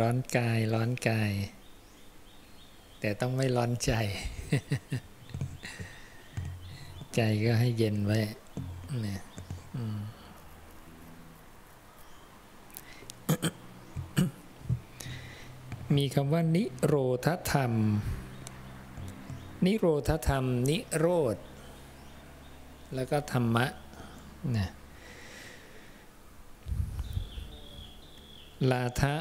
ร้อนกายร้อนกายแต่ต้องไม่ร้อนใจใจก็ให้เย็นไว้เนี่ยมีคำว่านิโรธธรรมนิโรธธรรมนิโรธแล้วก็ธรรมะนะลาทะ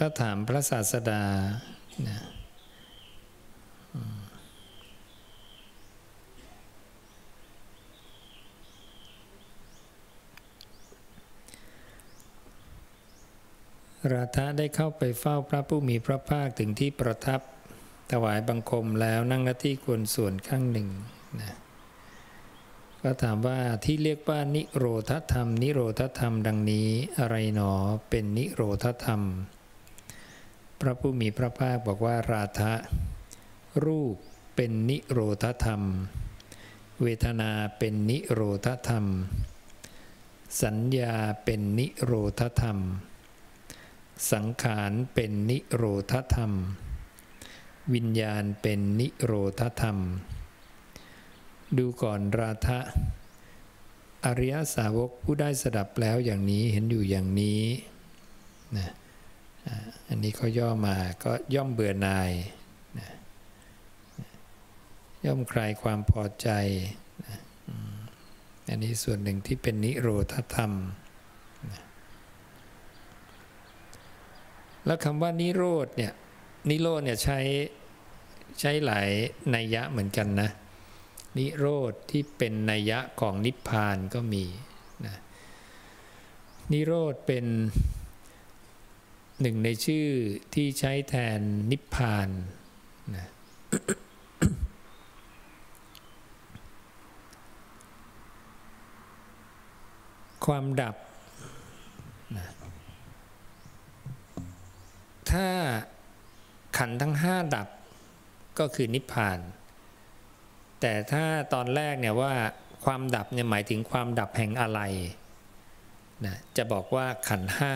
ก็ถามพระศาสดานะราธะได้เข้าไปเฝ้าพระผู้มีพระภาคถึงที่ประทับถวายบังคมแล้วนั่งณที่ควรส่วนข้างหนึ่งนะก็ถามว่าที่เรียกว่านิโรธธรรมนิโรธธรรมดังนี้อะไรหนอเป็นนิโรธธรรมพระผู้มีพระภาคบอกว่าราธะรูปเป็นนิโรธธรรมเวทนาเป็นนิโรธธรรมสัญญาเป็นนิโรธธรรมสังขารเป็นนิโรธธรรมวิญญาณเป็นนิโรธธรรมดูก่อนราธะอริยสาวกผู้ได้สดับแล้วอย่างนี้เห็นอยู่อย่างนี้นะอันนี้เขาย่อมาก็ย่อมเบื่อหน่ายนะย่อมคลายความพอใจนะอันนี้ส่วนหนึ่งที่เป็นนิโรธธรรมนะแล้วคำว่านิโรธเนี่ยนิโรธเนี่ยใช้หลายนัยยะเหมือนกันนะนิโรธที่เป็นนัยยะของนิพพานก็มีนะนิโรธเป็นหนึ่งในชื่อที่ใช้แทนนิพพานนะ ความดับนะถ้าขันธ์ทั้ง5ดับก็คือนิพพานแต่ถ้าตอนแรกเนี่ยว่าความดับเนี่ยหมายถึงความดับแห่งอะไรนะจะบอกว่าขันธ์ห้า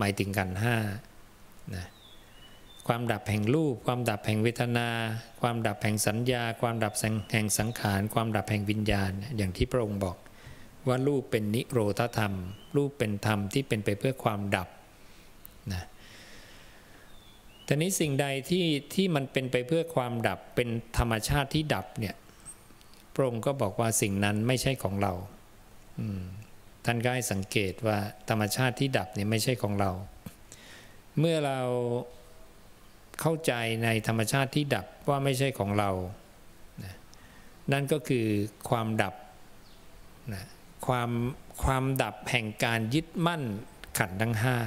หมายถึงขันธ์ห้านะความดับแห่งรูปความดับแห่งเวทนาความดับแห่งสัญญาความดับแห่งสังขารความดับแห่งวิญญาณอย่างที่พระองค์บอกว่ารูปเป็นนิโรธธรรมรูปเป็นธรรมที่เป็นไปเพื่อความดับนะทีนี้สิ่งใดที่มันเป็นไปเพื่อความดับเป็นธรรมชาติที่ดับเนี่ยพระองค์ก็บอกว่าสิ่งนั้นไม่ใช่ของเราท่านก็ให้สังเกตว่าธรรมชาติที่ดับเนี่ยไม่ใช่ของเราเมื่อเราเข้าใจในธรรมชาติที่ดับว่าไม่ใช่ของเรานะนั่นก็คือความดับนะความดับแห่งการยึดมั่นขันธ์ทั้งห้า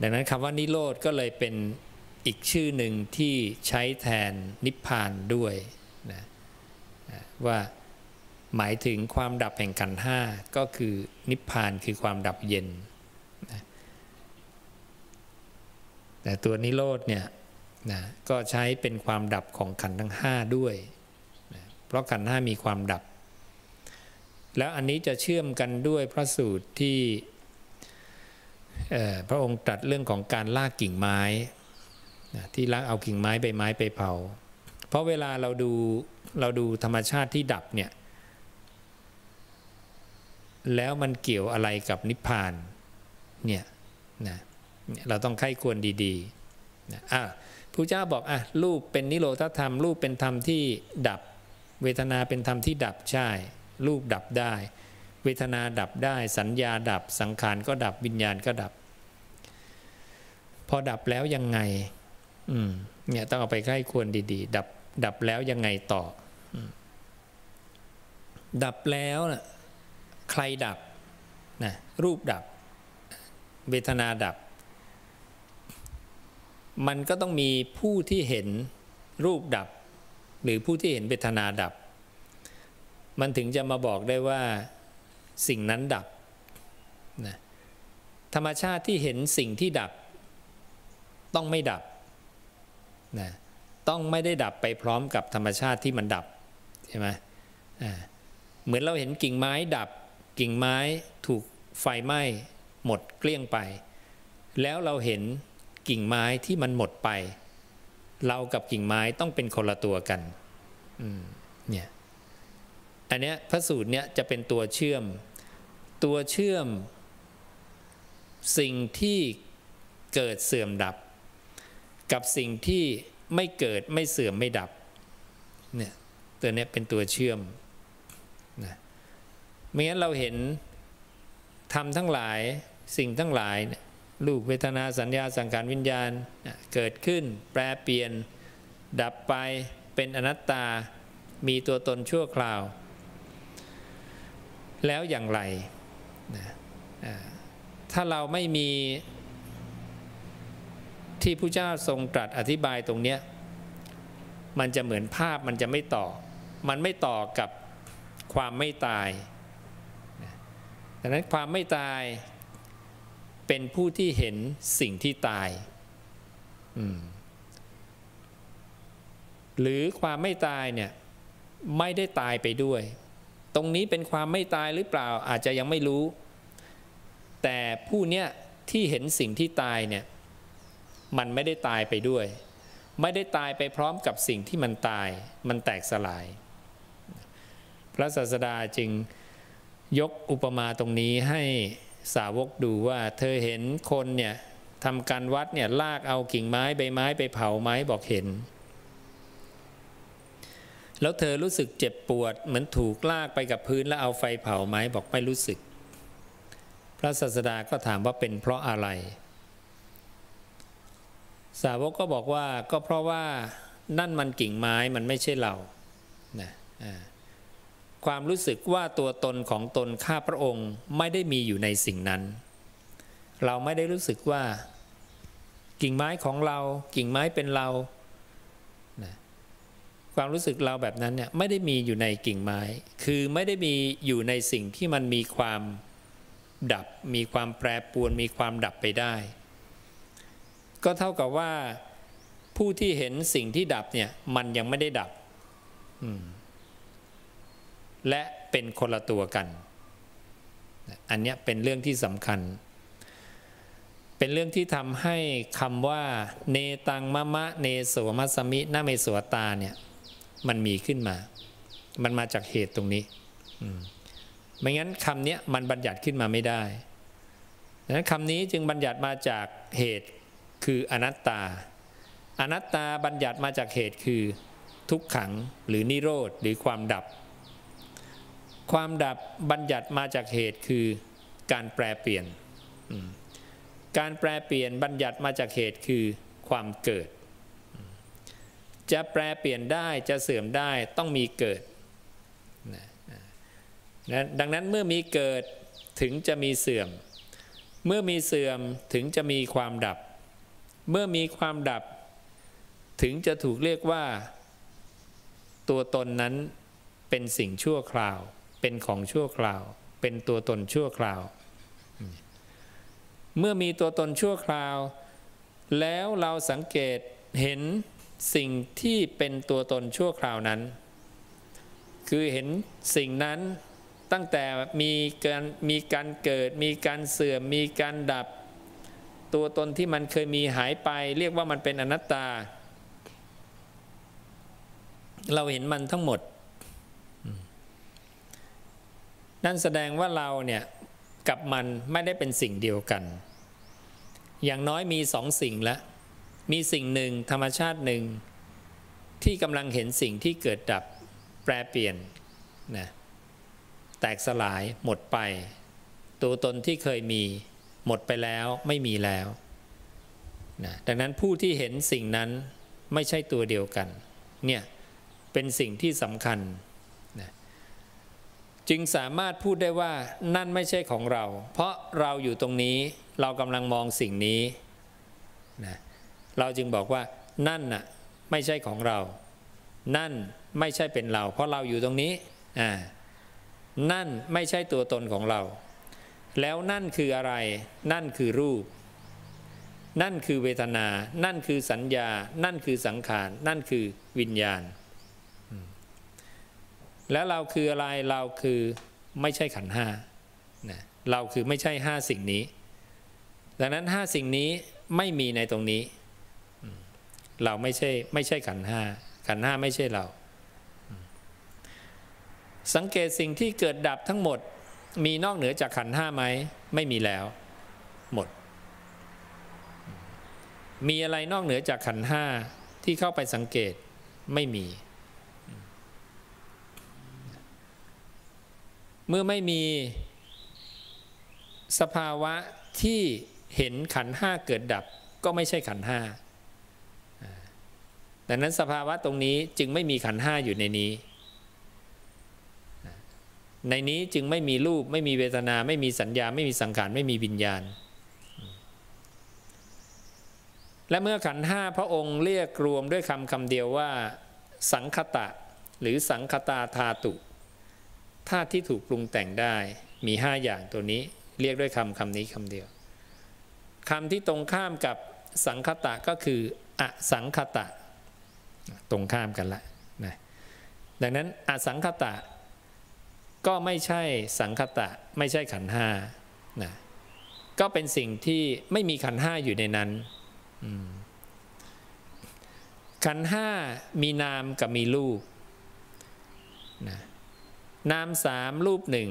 ดังนั้นคำว่านิโรธก็เลยเป็นอีกชื่อหนึ่งที่ใช้แทนนิพพานด้วยนะว่าหมายถึงความดับแห่งขันธ์ห้าก็คือนิพพานคือความดับเย็นนะแต่ตัวนิโรธเนี่ยนะก็ใช้เป็นความดับของขันธ์ทั้งห้าด้วยนะเพราะขันธ์ห้ามีความดับแล้วอันนี้จะเชื่อมกันด้วยพระสูตรที่พระองค์ตรัสเรื่องของการลากกิ่งไม้ที่ลากเอากิ่งไม้ใบไม้ไปเผาเพราะเวลาเราดูธรรมชาติที่ดับเนี่ยแล้วมันเกี่ยวอะไรกับนิพพานเนี่ยนะเราต้องใคร่ควรดีๆนะพระเจ้าบอกรูปเป็นนิโรธธรรมรูปเป็นธรรมที่ดับเวทนาเป็นธรรมที่ดับใช่รูปดับได้เวทนาดับได้สัญญาดับสังขารก็ดับวิญญาณก็ดับพอดับแล้วยังไงเนี่ยต้องเอาไปใคร่ควรดีๆดับแล้วยังไงต่อดับแล้วนะใครดับนะรูปดับเวทนาดับมันก็ต้องมีผู้ที่เห็นรูปดับหรือผู้ที่เห็นเวทนาดับมันถึงจะมาบอกได้ว่าสิ่งนั้นดับนะธรรมชาติที่เห็นสิ่งที่ดับต้องไม่ดับนะต้องไม่ได้ดับไปพร้อมกับธรรมชาติที่มันดับใช่ไหมเหมือนเราเห็นกิ่งไม้ดับกิ่งไม้ถูกไฟไหม้ หมดเกลี้ยงไปแล้วเราเห็นกิ่งไม้ที่มันหมดไปเรากับกิ่งไม้ต้องเป็นคนละตัวกันเนี่ยอันเนี้ยพระสูตรเนี้ยจะเป็นตัวเชื่อมสิ่งที่เกิดเสื่อมดับกับสิ่งที่ไม่เกิดไม่เสื่อมไม่ดับเนี่ยตัวเนี้ยเป็นตัวเชื่อมนะไม่งั้นเราเห็นธรรมทั้งหลายสิ่งทั้งหลายรูปเวทนาสัญญาสังขารวิญญาณเกิดขึ้นแปรเปลี่ยนดับไปเป็นอนัตตามีตัวตนชั่วคราวแล้วอย่างไรนะถ้าเราไม่มีที่พระเจ้าทรงตรัสอธิบายตรงเนี้ยมันจะเหมือนภาพมันจะไม่ต่อกับความไม่ตายดังนั้นความไม่ตายเป็นผู้ที่เห็นสิ่งที่ตายหรือความไม่ตายเนี่ยไม่ได้ตายไปด้วยตรงนี้เป็นความไม่ตายหรือเปล่าอาจจะยังไม่รู้แต่ผู้เนี้ยที่เห็นสิ่งที่ตายเนี่ยมันไม่ได้ตายไปด้วยไม่ได้ตายไปพร้อมกับสิ่งที่มันตายมันแตกสลายพระศาสดาจึงยกอุปมาตรงนี้ให้สาวกดูว่าเธอเห็นคนเนี่ยทำการวัดเนี่ยลากเอากิ่งไม้ใบไม้ไปเผาไหมบอกเห็นแล้วเธอรู้สึกเจ็บปวดเหมือนถูกลากไปกับพื้นแล้วเอาไฟเผาไหมบอกไม่รู้สึกพระศาสดาก็ถามว่าเป็นเพราะอะไรสาวกก็บอกว่าก็เพราะว่านั่นมันกิ่งไม้มันไม่ใช่เรานะความรู้สึกว่าตัวตนของตนข้าพระองค์ไม่ได้มีอยู่ในสิ่งนั้นเราไม่ได้รู้สึกว่ากิ่งไม้ของเรากิ่งไม้เป็นเรานะความรู้สึกเราแบบนั้นเนี่ยไม่ได้มีอยู่ในกิ่งไม้คือไม่ได้มีอยู่ในสิ่งที่มันมีความดับมีความแปรปรวนมีความดับไปได้ก็เท่ากับว่าผู้ที่เห็นสิ่งที่ดับเนี่ยมันยังไม่ได้ดับและเป็นคนละตัวกันอันนี้เป็นเรื่องที่สำคัญเป็นเรื่องที่ทำให้คำว่าเนตังมะมะเนโสมัสสมินะเมโสตาเนี่ยมันมีขึ้นมามันมาจากเหตุตรงนี้ไม่งั้นคำนี้มันบัญญัติขึ้นมาไม่ได้ดังนั้นคำนี้จึงบัญญัติมาจากเหตุคืออนัตตาบัญญัติมาจากเหตุคือทุกขังหรือนิโรธหรือความดับบัญญัติมาจากเหตุคือการแปรเปลี่ยนบัญญัติมาจากเหตุคือความเกิดจะแปรเปลี่ยนได้จะเสื่อมได้ต้องมีเกิดดังนั้นเมื่อมีเกิดถึงจะมีเสื่อมเมื่อมีเสื่อมถึงจะมีความดับเมื่อมีความดับถึงจะถูกเรียกว่าตัวตนนั้นเป็นสิ่งชั่วคราวเป็นของชั่วคราวเป็นตัวตนชั่วคราวเมื่อมีตัวตนชั่วคราวแล้วเราสังเกตเห็นสิ่งที่เป็นตัวตนชั่วคราวนั้นคือเห็นสิ่งนั้นตั้งแต่มีการเกิดมีการเสื่อมมีการดับตัวตนที่มันเคยมีหายไปเรียกว่ามันเป็นอนัตตาเราเห็นมันทั้งหมดนั่นแสดงว่าเราเนี่ยกับมันไม่ได้เป็นสิ่งเดียวกันอย่างน้อยมีสองสิ่งละมีสิ่งหนึ่งธรรมชาติหนึ่งที่กำลังเห็นสิ่งที่เกิดดับแปรเปลี่ยนนะแตกสลายหมดไปตัวตนที่เคยมีหมดไปแล้วไม่มีแล้วนะดังนั้นผู้ที่เห็นสิ่งนั้นไม่ใช่ตัวเดียวกันเนี่ยเป็นสิ่งที่สำคัญนะจึงสามารถพูดได้ว่านั่นไม่ใช่ของเราเพราะเราอยู่ตรงนี้เรากำลังมองสิ่งนี้นะเราจึงบอกว่านั่นน่ะไม่ใช่ของเรานั่นไม่ใช่เป็นเราเพราะเราอยู่ตรงนี้นั่นไม่ใช่ตัวตนของเราแล้วนั่นคืออะไรนั่นคือรูปนั่นคือเวทนานั่นคือสัญญานั่นคือสังขารนั่นคือวิญญาณแล้วเราคืออะไรเราคือไม่ใช่ขันธ์ 5นะเราคือไม่ใช่5สิ่งนี้ ดังนั้น5สิ่งนี้ไม่มีในตรงนี้เราไม่ใช่ขันธ์ห้าขันธ์ห้าไม่ใช่เราสังเกตสิ่งที่เกิดดับทั้งหมดมีนอกเหนือจากขันธ์ห้าไหมไม่มีแล้วหมดมีอะไรนอกเหนือจากขันธ์ห้าที่เข้าไปสังเกตไม่มีเมื่อไม่มีสภาวะที่เห็นขันธ์ห้าเกิดดับก็ไม่ใช่ขันธ์ห้าดังนั้นสภาวะตรงนี้จึงไม่มีขันธ์ห้าอยู่ในนี้ในนี้จึงไม่มีรูปไม่มีเวทนาไม่มีสัญญาไม่มีสังขารไม่มีวิญญาณและเมื่อขันธ์ห้าพระองค์เรียกรวมด้วยคำเดียวว่าสังคตะหรือสังคตาธาตุธาตุที่ถูกปรุงแต่งได้มี5อย่างตัวนี้เรียกด้วยคำนี้คำเดียวคำที่ตรงข้ามกับสังคตะก็คืออสังคตะตรงข้ามกันละนะดังนั้นอสังคตะก็ไม่ใช่สังคตะไม่ใช่ขันธ์ห้านะก็เป็นสิ่งที่ไม่มีขันธ์ห้าอยู่ในนั้นขันธ์ห้ามีนามกับมีรูปนะนามสามรูปหนึ่ง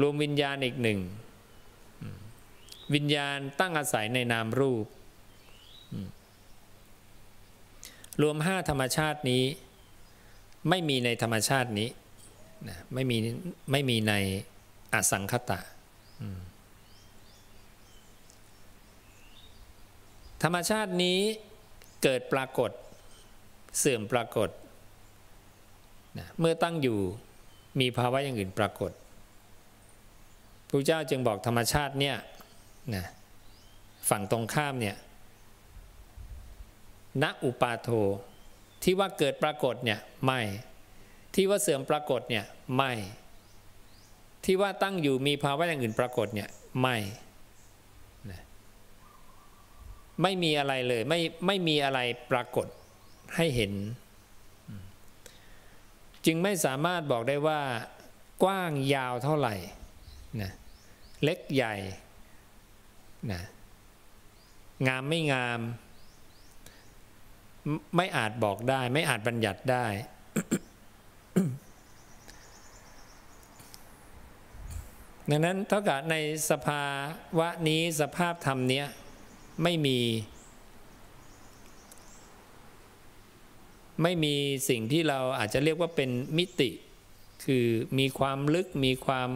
รวมวิญญาณอีกหนึ่งวิญญาณตั้งอาศัยในนามรูปรวม5ธรรมชาตินี้ไม่มีในธรรมชาตินี้นะไม่มีในอสังคตะธรรมชาตินี้เกิดปรากฏเสื่อมปรากฏนะเมื่อตั้งอยู่มีภาวะอย่างอื่นปรากฏพระเจ้าจึงบอกธรรมชาติเนี่ยนะฝั่งตรงข้ามเนี่ยณอุปาโทที่ว่าเกิดปรากฏเนี่ยไม่ที่ว่าเสื่อมปรากฏเนี่ยไม่ที่ว่าตั้งอยู่มีภาวะอย่างอื่นปรากฏเนี่ยไม่นะไม่มีอะไรเลยไม่มีอะไรปรากฏให้เห็นจึงไม่สามารถบอกได้ว่ากว้างยาวเท่าไหร่นะเล็กใหญ่นะงามไม่งามไม่อาจบอกได้ไม่อาจบัญญัติได้ ดังนั้นเท่ากับในสภาวะนี้สภาพธรรมเนี้ยไม่มีสิ่งที่เราอาจจะเรียกว่าเป็นมิติคือมีความลึกมีความ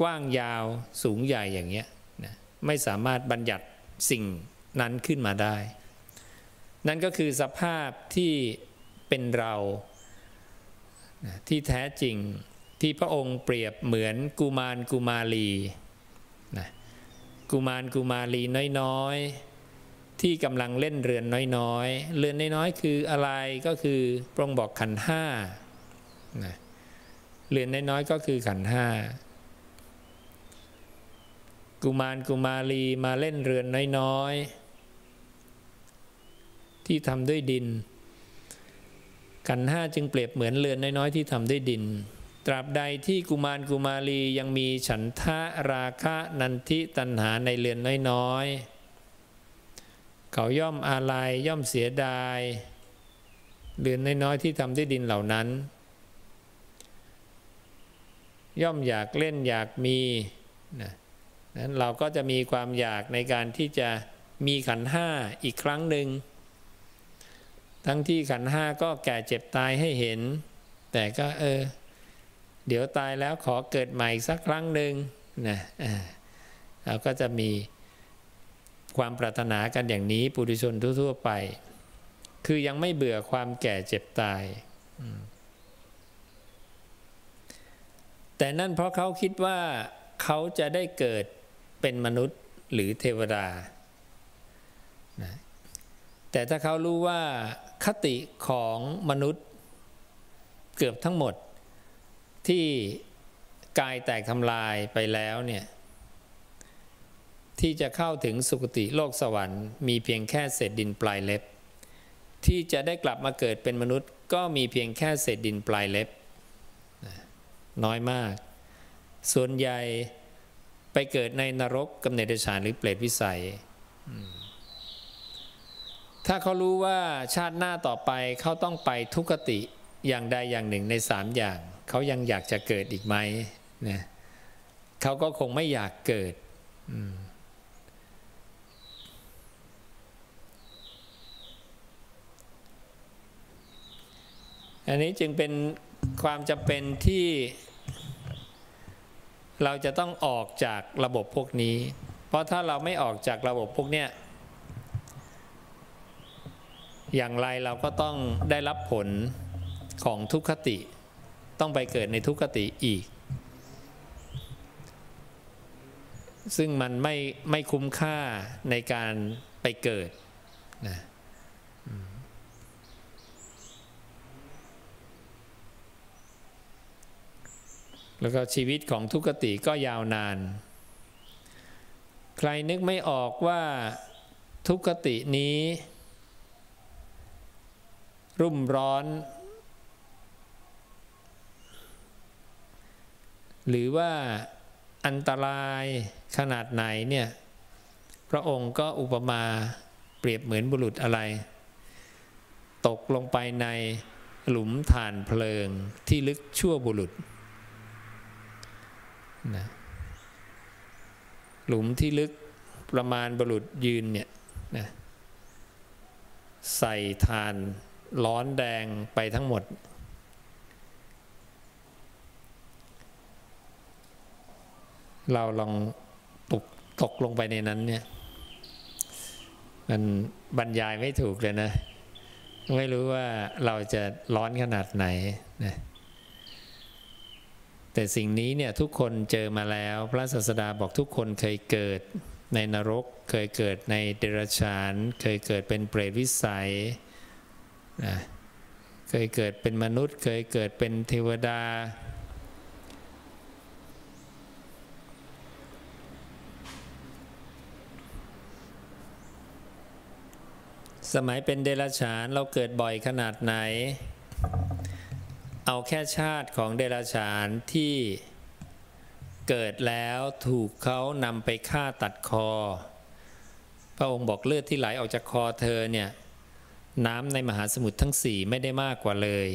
กว้างยาวสูงใหญ่อย่างเงี้ยนะไม่สามารถบัญญัติสิ่งนั้นขึ้นมาได้นั่นก็คือสภาพที่เป็นเราที่แท้จริงที่พระองค์เปรียบเหมือนกุมารกุมารีนะกุมารกุมารีน้อยๆที่กำลังเล่นเรือนน้อยๆเรือนน้อยๆคืออะไรก็คือพระองค์บอกขันธ์ห้านะเรือนน้อยๆก็คือขันธ์ห้ากุมารกุมารีมาเล่นเรือนน้อยๆที่ทำด้วยดินขันธ์ห้าจึงเปรียบเหมือนเรือนน้อยๆที่ทำด้วยดินตราบใดที่กุมารกุมารียังมีฉันทะราคะนันทิตัณหาในเรือนน้อยๆเขาย่อมอาลัยย่อมเสียดายเรือนน้อยๆที่ทำด้วยดินเหล่านั้นย่อมอยากเล่นอยากมีนะนั้นเราก็จะมีความอยากในการที่จะมีขันธ์ห้าอีกครั้งหนึ่งทั้งที่ขันธ์ห้าก็แก่เจ็บตายให้เห็นแต่ก็เดี๋ยวตายแล้วขอเกิดใหม่สักครั้งหนึ่งนะเราก็จะมีความปรารถนากันอย่างนี้ปุถุชนทั่วๆไปคือยังไม่เบื่อความแก่เจ็บตายแต่นั่นเพราะเขาคิดว่าเขาจะได้เกิดเป็นมนุษย์หรือเทวดานะแต่ถ้าเขารู้ว่าคติของมนุษย์เกือบทั้งหมดที่กายแตกทำลายไปแล้วเนี่ยที่จะเข้าถึงสุคติโลกสวรรค์มีเพียงแค่เศษดินปลายเล็บที่จะได้กลับมาเกิดเป็นมนุษย์ก็มีเพียงแค่เศษดินปลายเล็บน้อยมากส่วนใหญ่ไป เกิดในนรกกำเนิดเดรัจฉานหรือเปรตวิสัยถ้าเขารู้ว่าชาติหน้าต่อไปเขาต้องไปทุกขติอย่างใดอย่างหนึ่งในสามอย่างเขายังอยากจะเกิดอีกไหมนะเขาก็คงไม่อยากเกิดอันนี้จึงเป็นความจำเป็นที่เราจะต้องออกจากระบบพวกนี้เพราะถ้าเราไม่ออกจากระบบพวกเนี้ยอย่างไรเราก็ต้องได้รับผลของทุกขติต้องไปเกิดในทุกขติอีกซึ่งมันไม่คุ้มค่าในการไปเกิดนะแล้วก็ชีวิตของทุกขติก็ยาวนานใครนึกไม่ออกว่าทุกขตินี้รุ่มร้อนหรือว่าอันตรายขนาดไหนเนี่ยพระองค์ก็อุปมาเปรียบเหมือนบุรุษอะไรตกลงไปในหลุมถ่านเพลิงที่ลึกชั่วบุรุษนะหลุมที่ลึกประมาณบุรุษยืนเนี่ยนะใส่ถ่านร้อนแดงไปทั้งหมดเราลองตกลงไปในนั้นเนี่ยมันบรรยายไม่ถูกเลยนะไม่รู้ว่าเราจะร้อนขนาดไหนนะแต่สิ่งนี้เนี่ยทุกคนเจอมาแล้วพระศาสดาบอกทุกคนเคยเกิดในนรกเคยเกิดในเดรัจฉานเคยเกิดเป็นเปรตวิสัยนะเคยเกิดเป็นมนุษย์เคยเกิดเป็นเทวดาสมัยเป็นเดรัจฉานเราเกิดบ่อยขนาดไหนเอาแค่ชาติของเดรัจฉานที่เกิดแล้วถูกเขานำไปฆ่าตัดคอพระองค์บอกเลือดที่ไหลออกจากคอเธอเนี่ยน้ำในมหาสมุทรทั้งสี่ไม่ได้มากกว่าเลย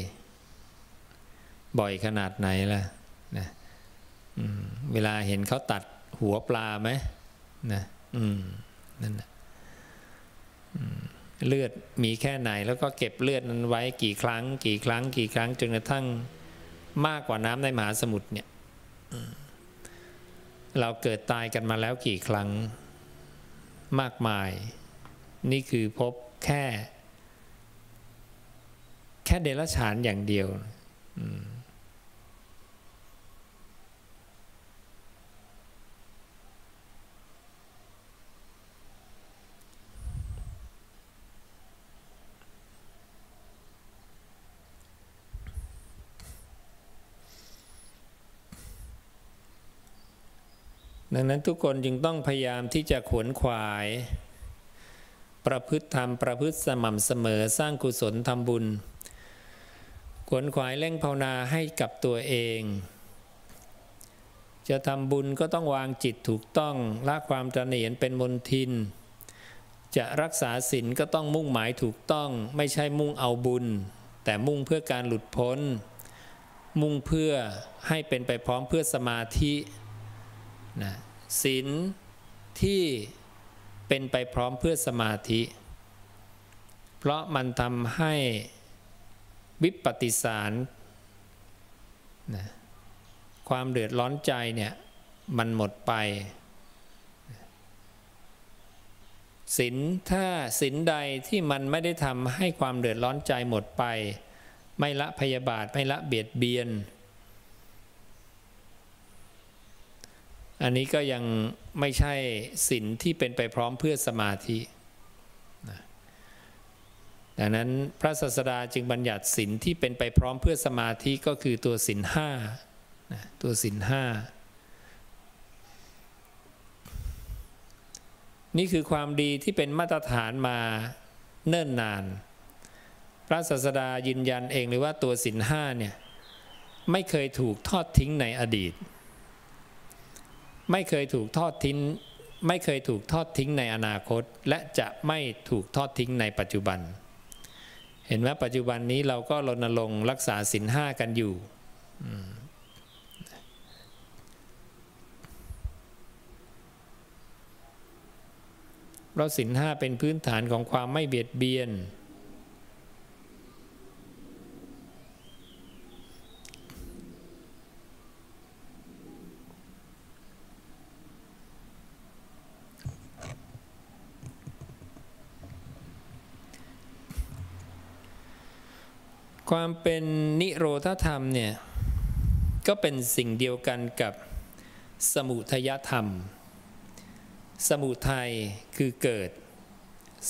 บ่อยขนาดไหนล่ะนะเวลาเห็นเขาตัดหัวปลาไหมนะนั่นนะเลือดมีแค่ไหนแล้วก็เก็บเลือดนั้นไว้กี่ครั้งจนกระทั่งมากกว่าน้ำในมหาสมุทรเนี่ยเราเกิดตายกันมาแล้วกี่ครั้งมากมายนี่คือพบแค่เดรัจฉานอย่างเดียวดังนั้นทุกคนจึงต้องพยายามที่จะขวนขวายประพฤติธรรมประพฤติสม่ำเสมอสร้างกุศลทำบุญขวนขวายเร่งภาวนาให้กับตัวเองจะทำบุญก็ต้องวางจิตถูกต้องละความตระหนี่เป็นมลทินจะรักษาศีลก็ต้องมุ่งหมายถูกต้องไม่ใช่มุ่งเอาบุญแต่มุ่งเพื่อการหลุดพ้นมุ่งเพื่อให้เป็นไปพร้อมเพื่อสมาธินะศีลที่เป็นไปพร้อมเพื่อสมาธิเพราะมันทำให้วิปฏิสารนะความเดือดร้อนใจเนี่ยมันหมดไปศีลถ้าศีลใดที่มันไม่ได้ทำให้ความเดือดร้อนใจหมดไปไม่ละพยาบาทไม่ละเบียดเบียนอันนี้ก็ยังไม่ใช่ศีลที่เป็นไปพร้อมเพื่อสมาธินะดังนั้นพระศาสดาจึงบัญญัติศีลที่เป็นไปพร้อมเพื่อสมาธิก็คือตัวศีลห้านะตัวศีลห้านี่คือความดีที่เป็นมาตรฐานมาเนิ่นนานพระศาสดายืนยันเองเลยว่าตัวศีลห้าเนี่ยไม่เคยถูกทอดทิ้งในอดีต ไม่เคยถูกทอดทิ้งในอนาคตและจะไม่ถูกทอดทิ้งในปัจจุบันเห็นไหมปัจจุบันนี้เราก็รณรงค์รักษาศีลห้ากันอยู่เพราะศีลห้าเป็นพื้นฐานของความไม่เบียดเบียนความเป็นนิโรธธรรมเนี่ยก็เป็นสิ่งเดียวกันกับสมุทัยธรรมสมุทัยคือเกิด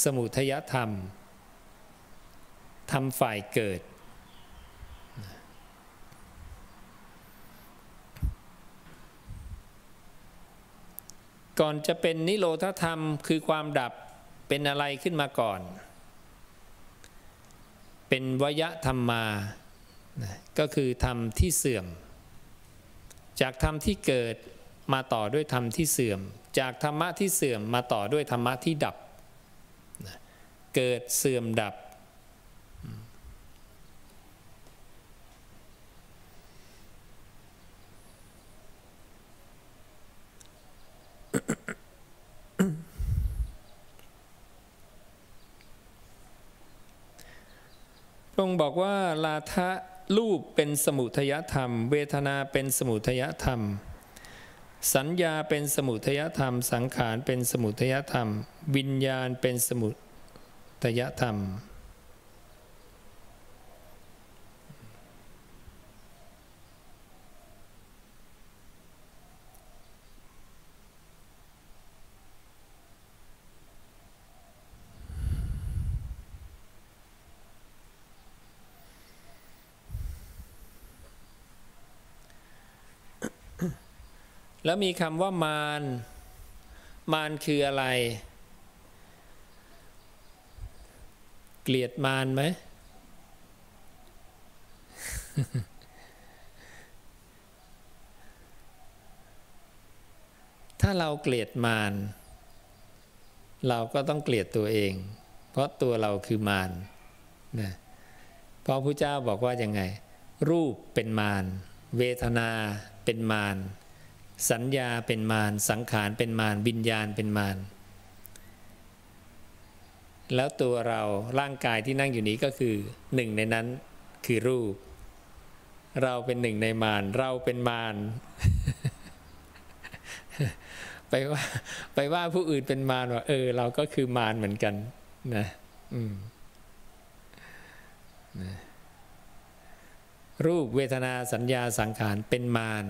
สมุทัยธรรมธรรมฝ่ายเกิดก่อนจะเป็นนิโรธธรรมคือความดับเป็นอะไรขึ้นมาก่อนเป็นวยธรรมมาก็คือธรรมที่เสื่อมจากธรรมที่เกิดมาต่อด้วยธรรมที่เสื่อมจากธรรมะที่เสื่อมมาต่อด้วยธรรมะที่ดับเกิดเสื่อมดับพระองค์บอกว่าราธะรูปเป็นสมุทัยธรรมเวทนาเป็นสมุทัยธรรมสัญญาเป็นสมุทัยธรรมสังขารเป็นสมุทัยธรรมวิญญาณเป็นสมุทัยธรรมแล้วมีคำว่ามารคืออะไรเกลียดมารไหม ถ้าเราเกลียดมารเราก็ต้องเกลียดตัวเองเพราะตัวเราคือมารนะพระพุทธเจ้าบอกว่ายังไงรูปเป็นมารเวทนาเป็นมารสัญญาเป็นมารสังขารเป็นมารวิญญาณเป็นมารแล้วตัวเราร่างกายที่นั่งอยู่นี้ก็คือหนึ่งในนั้นคือรูปเราเป็นหนึ่งในมารเราเป็นมาร ไปว่าผู้อื่นเป็นมารว่าเราก็คือมารเหมือนกันนะรูปเวทนาสัญญาสังขารเป็นมาร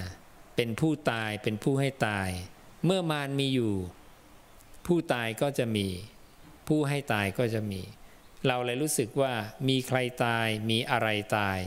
นะเป็นผู้ตายเป็นผู้ให้ตายเมื่อมารมีอยู่ผู้ตายก็จะมีผู้ให้ตายก็จะมีเราเลยรู้สึกว่ามีใครตายมีอะไรตาย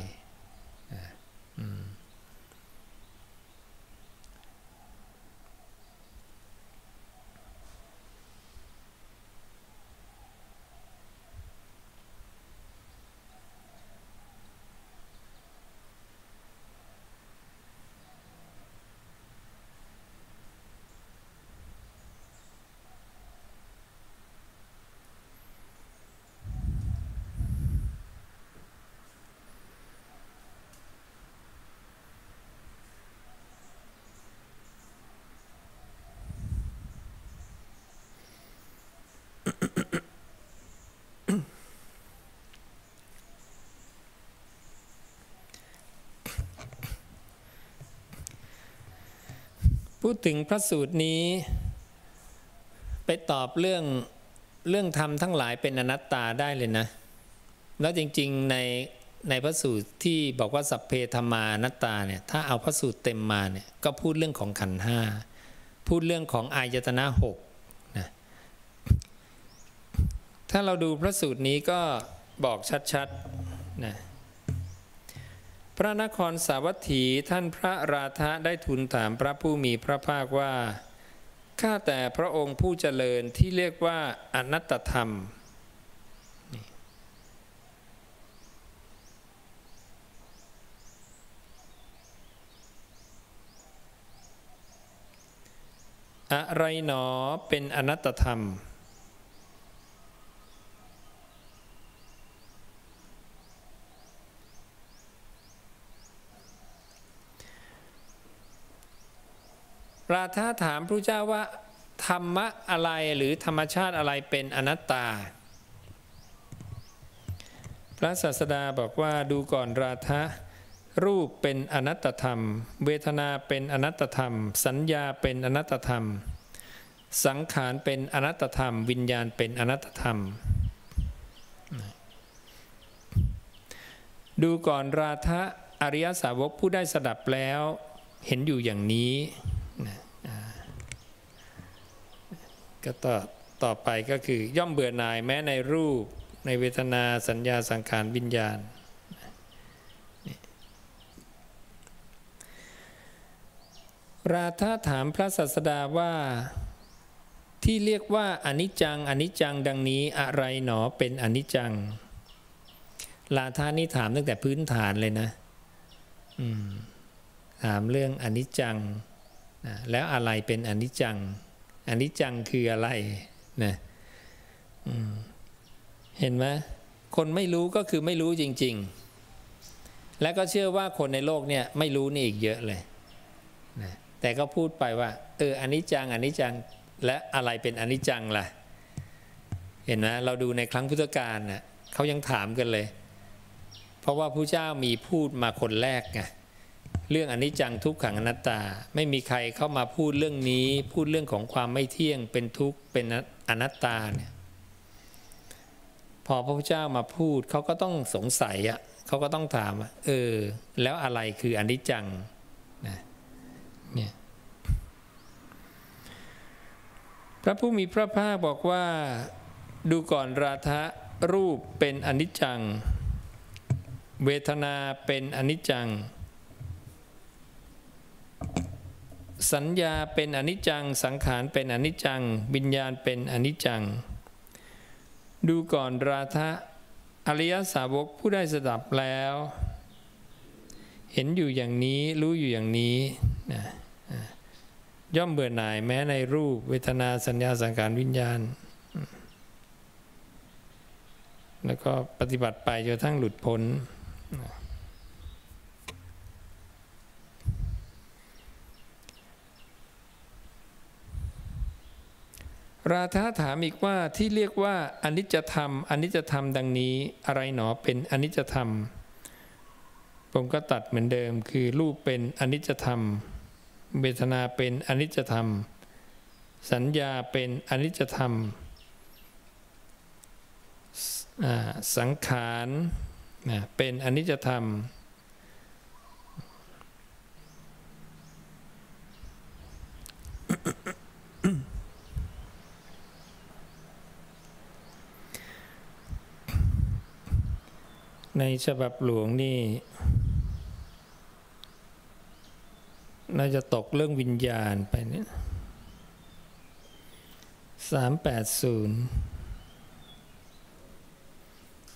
พูดถึงพระสูตรนี้ไปตอบเรื่องธรรมทั้งหลายเป็นอนัตตาได้เลยนะแล้วจริงๆในพระสูตรที่บอกว่าสัพเพธรรมานัตตาเนี่ยถ้าเอาพระสูตรเต็มมาเนี่ยก็พูดเรื่องของขันธ์ห้าพูดเรื่องของอายตนะหกนะถ้าเราดูพระสูตรนี้ก็บอกชัดๆนะพระนครสาวัตถีท่านพระราธะได้ทูลถามพระผู้มีพระภาคว่าข้าแต่พระองค์ผู้เจริญที่เรียกว่าอนัตตธรรม อะไรหนอเป็นอนัตตธรรมปราธาถามพระเจ้าว่าธรรมะอะไรหรือธรรมชาติอะไรเป็นอนัตตาพระศาสดาบอกว่าดูก่อนราธะรูปเป็นอนัตตธรรมเวทนาเป็นอนัตตธรรมสัญญาเป็นอนัตตธรรมสังขารเป็นอนัตตธรรมวิญญาณเป็นอนัตตธรรมดูก่อนราธะอริยสาวกผู้ได้สดับแล้วเห็นอยู่อย่างนี้ก็ต่อไปก็คือย่อมเบื่อหน่ายแม้ในรูปในเวทนาสัญญาสังขารวิญญาณราธาถามพระศาสดาว่าที่เรียกว่าอนิจจังอนิจจังดังนี้อะไรหนอเป็นอนิจจังราธานี่ถามตั้งแต่พื้นฐานเลยนะถามเรื่องอนิจจังแล้วอะไรเป็นอนิจจังอนิจจังคืออะไรนะเห็นไหมคนไม่รู้ก็คือไม่รู้จริงๆและก็เชื่อว่าคนในโลกเนี่ยไม่รู้นี่อีกเยอะเลยนะแต่ก็พูดไปว่าอนิจจังอนิจจังและอะไรเป็นอนิจจังล่ะเห็นไหมเราดูในครั้งพุทธกาลนะเขายังถามกันเลยเพราะว่าพระเจ้ามีพูดมาคนแรกไงเรื่องอนิจจังทุกขังอนัตตาไม่มีใครเข้ามาพูดเรื่องนี้พูดเรื่องของความไม่เที่ยงเป็นทุกข์เป็นอนัตตาเนี่ยพอพระพุทธเจ้ามาพูดเขาก็ต้องสงสัยเขาก็ต้องถามแล้วอะไรคืออนิจจังนะเนี่ยพระผู้มีพระภาคบอกว่าดูก่อนราธะรูปเป็นอนิจจังเวทนาเป็นอนิจจังสัญญาเป็นอนิจจังสังขารเป็นอนิจจังวิญญาณเป็นอนิจจังดูก่อนราธะอริยสาวกผู้ได้สดับแล้วเห็นอยู่อย่างนี้รู้อยู่อย่างนี้นะย่อมเบื่อหน่ายแม้ในรูปเวทนาสัญญาสังขารวิญญาณแล้วก็ปฏิบัติไปจนกระทั่งหลุดพ้นราธะถามอีกว่าที่เรียกว่าอนิจจธรรมอนิจจธรรมดังนี้อะไรหนอเป็นอนิจจธรรมผมก็ตัดเหมือนเดิมคือรูปเป็นอนิจจธรรมเวทนาเป็นอนิจจธรรมสัญญาเป็นอนิจจธรรมสังขารเป็นอนิจจธรรมในฉบับหลวงนี่น่าจะตกเรื่องวิญญาณไปเนี่ย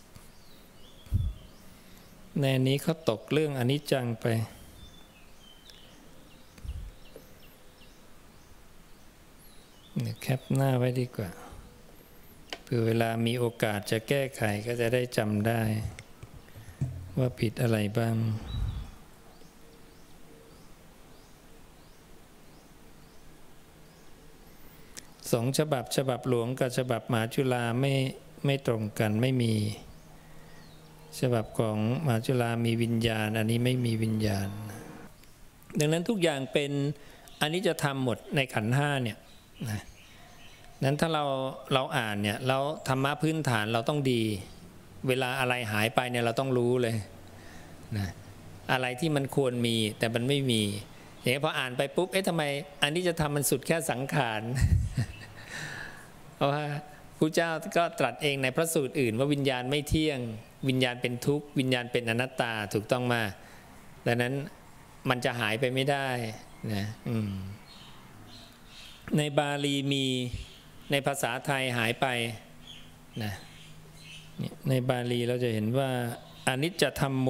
380ในนี้เขาตกเรื่องอนิจจังไปเดี๋ยวแคปหน้าไว้ดีกว่าเผื่อเวลามีโอกาสจะแก้ไขก็จะได้จำได้ว่าผิดอะไรบ้างสองฉบับฉบับหลวงกับฉบับมหาจุฬาไม่ตรงกันไม่มีฉบับของมหาจุฬามีวิญญาณอันนี้ไม่มีวิญญาณดังนั้นทุกอย่างเป็นอนิจจธรรมหมดในขันธ์ห้าเนี่ยนะนั้นถ้าเราอ่านเนี่ยเราธรรมะพื้นฐานเราต้องดีเวลาอะไรหายไปเนี่ยเราต้องรู้เลยนะอะไรที่มันควรมีแต่มันไม่มีอย่างนี้พออ่านไปปุ๊บทำไมอันนี้จะทำมันสุดแค่สังขาร เพราะว่าพระเจ้าก็ตรัสเองในพระสูตรอื่นว่าวิญญาณไม่เที่ยงวิญญาณเป็นทุกข์วิญญาณเป็นอนัตตาถูกต้องมาดังนั้นมันจะหายไปไม่ได้นะในบาลีมีในภาษาไทยหายไปนะในบาลีเราจะเห็นว่าอนิจจธัมโม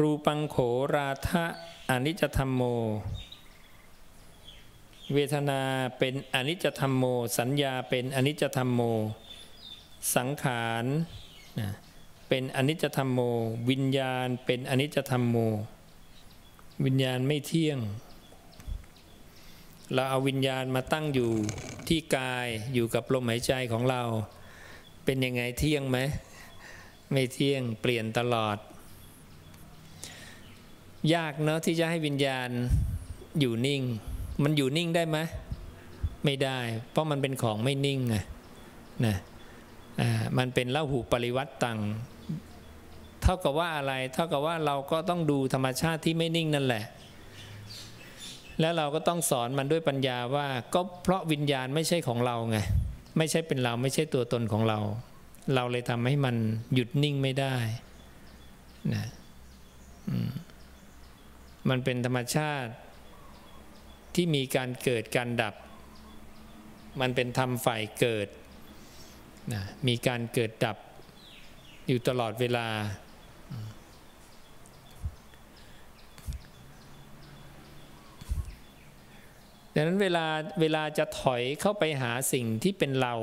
รูปังโขราทะอนิจจธัมโมเวทนาเป็นอนิจจธัมโมสัญญาเป็นอนิจจธัมโมสังขารเป็นอนิจจธัมโมวิญญาณเป็นอนิจจธัมโมวิญญาณไม่เที่ยงเราเอาวิญญาณมาตั้งอยู่ที่กายอยู่กับลมหายใจของเราเป็นยังไงเที่ยงไหมไม่เที่ยงเปลี่ยนตลอดยากเนาะที่จะให้วิญญาณอยู่นิ่งมันอยู่นิ่งได้ไหมไม่ได้เพราะมันเป็นของไม่นิ่งไงนะมันเป็นละหุปริวัตตังเท่ากับว่าอะไรเท่ากับว่าเราก็ต้องดูธรรมชาติที่ไม่นิ่งนั่นแหละแล้วเราก็ต้องสอนมันด้วยปัญญาว่าก็เพราะวิญญาณไม่ใช่ของเราไงไม่ใช่เป็นเราไม่ใช่ตัวตนของเราเราเลยทำให้มันหยุดนิ่งไม่ได้นะมันเป็นธรรมชาติที่มีการเกิดการดับมันเป็นธรรมฝ่ายเกิดนะมีการเกิดดับอยู่ตลอดเวลาดังนั้นเวลาจะถอยเข้าไปหาสิ่งที่เป็นเรา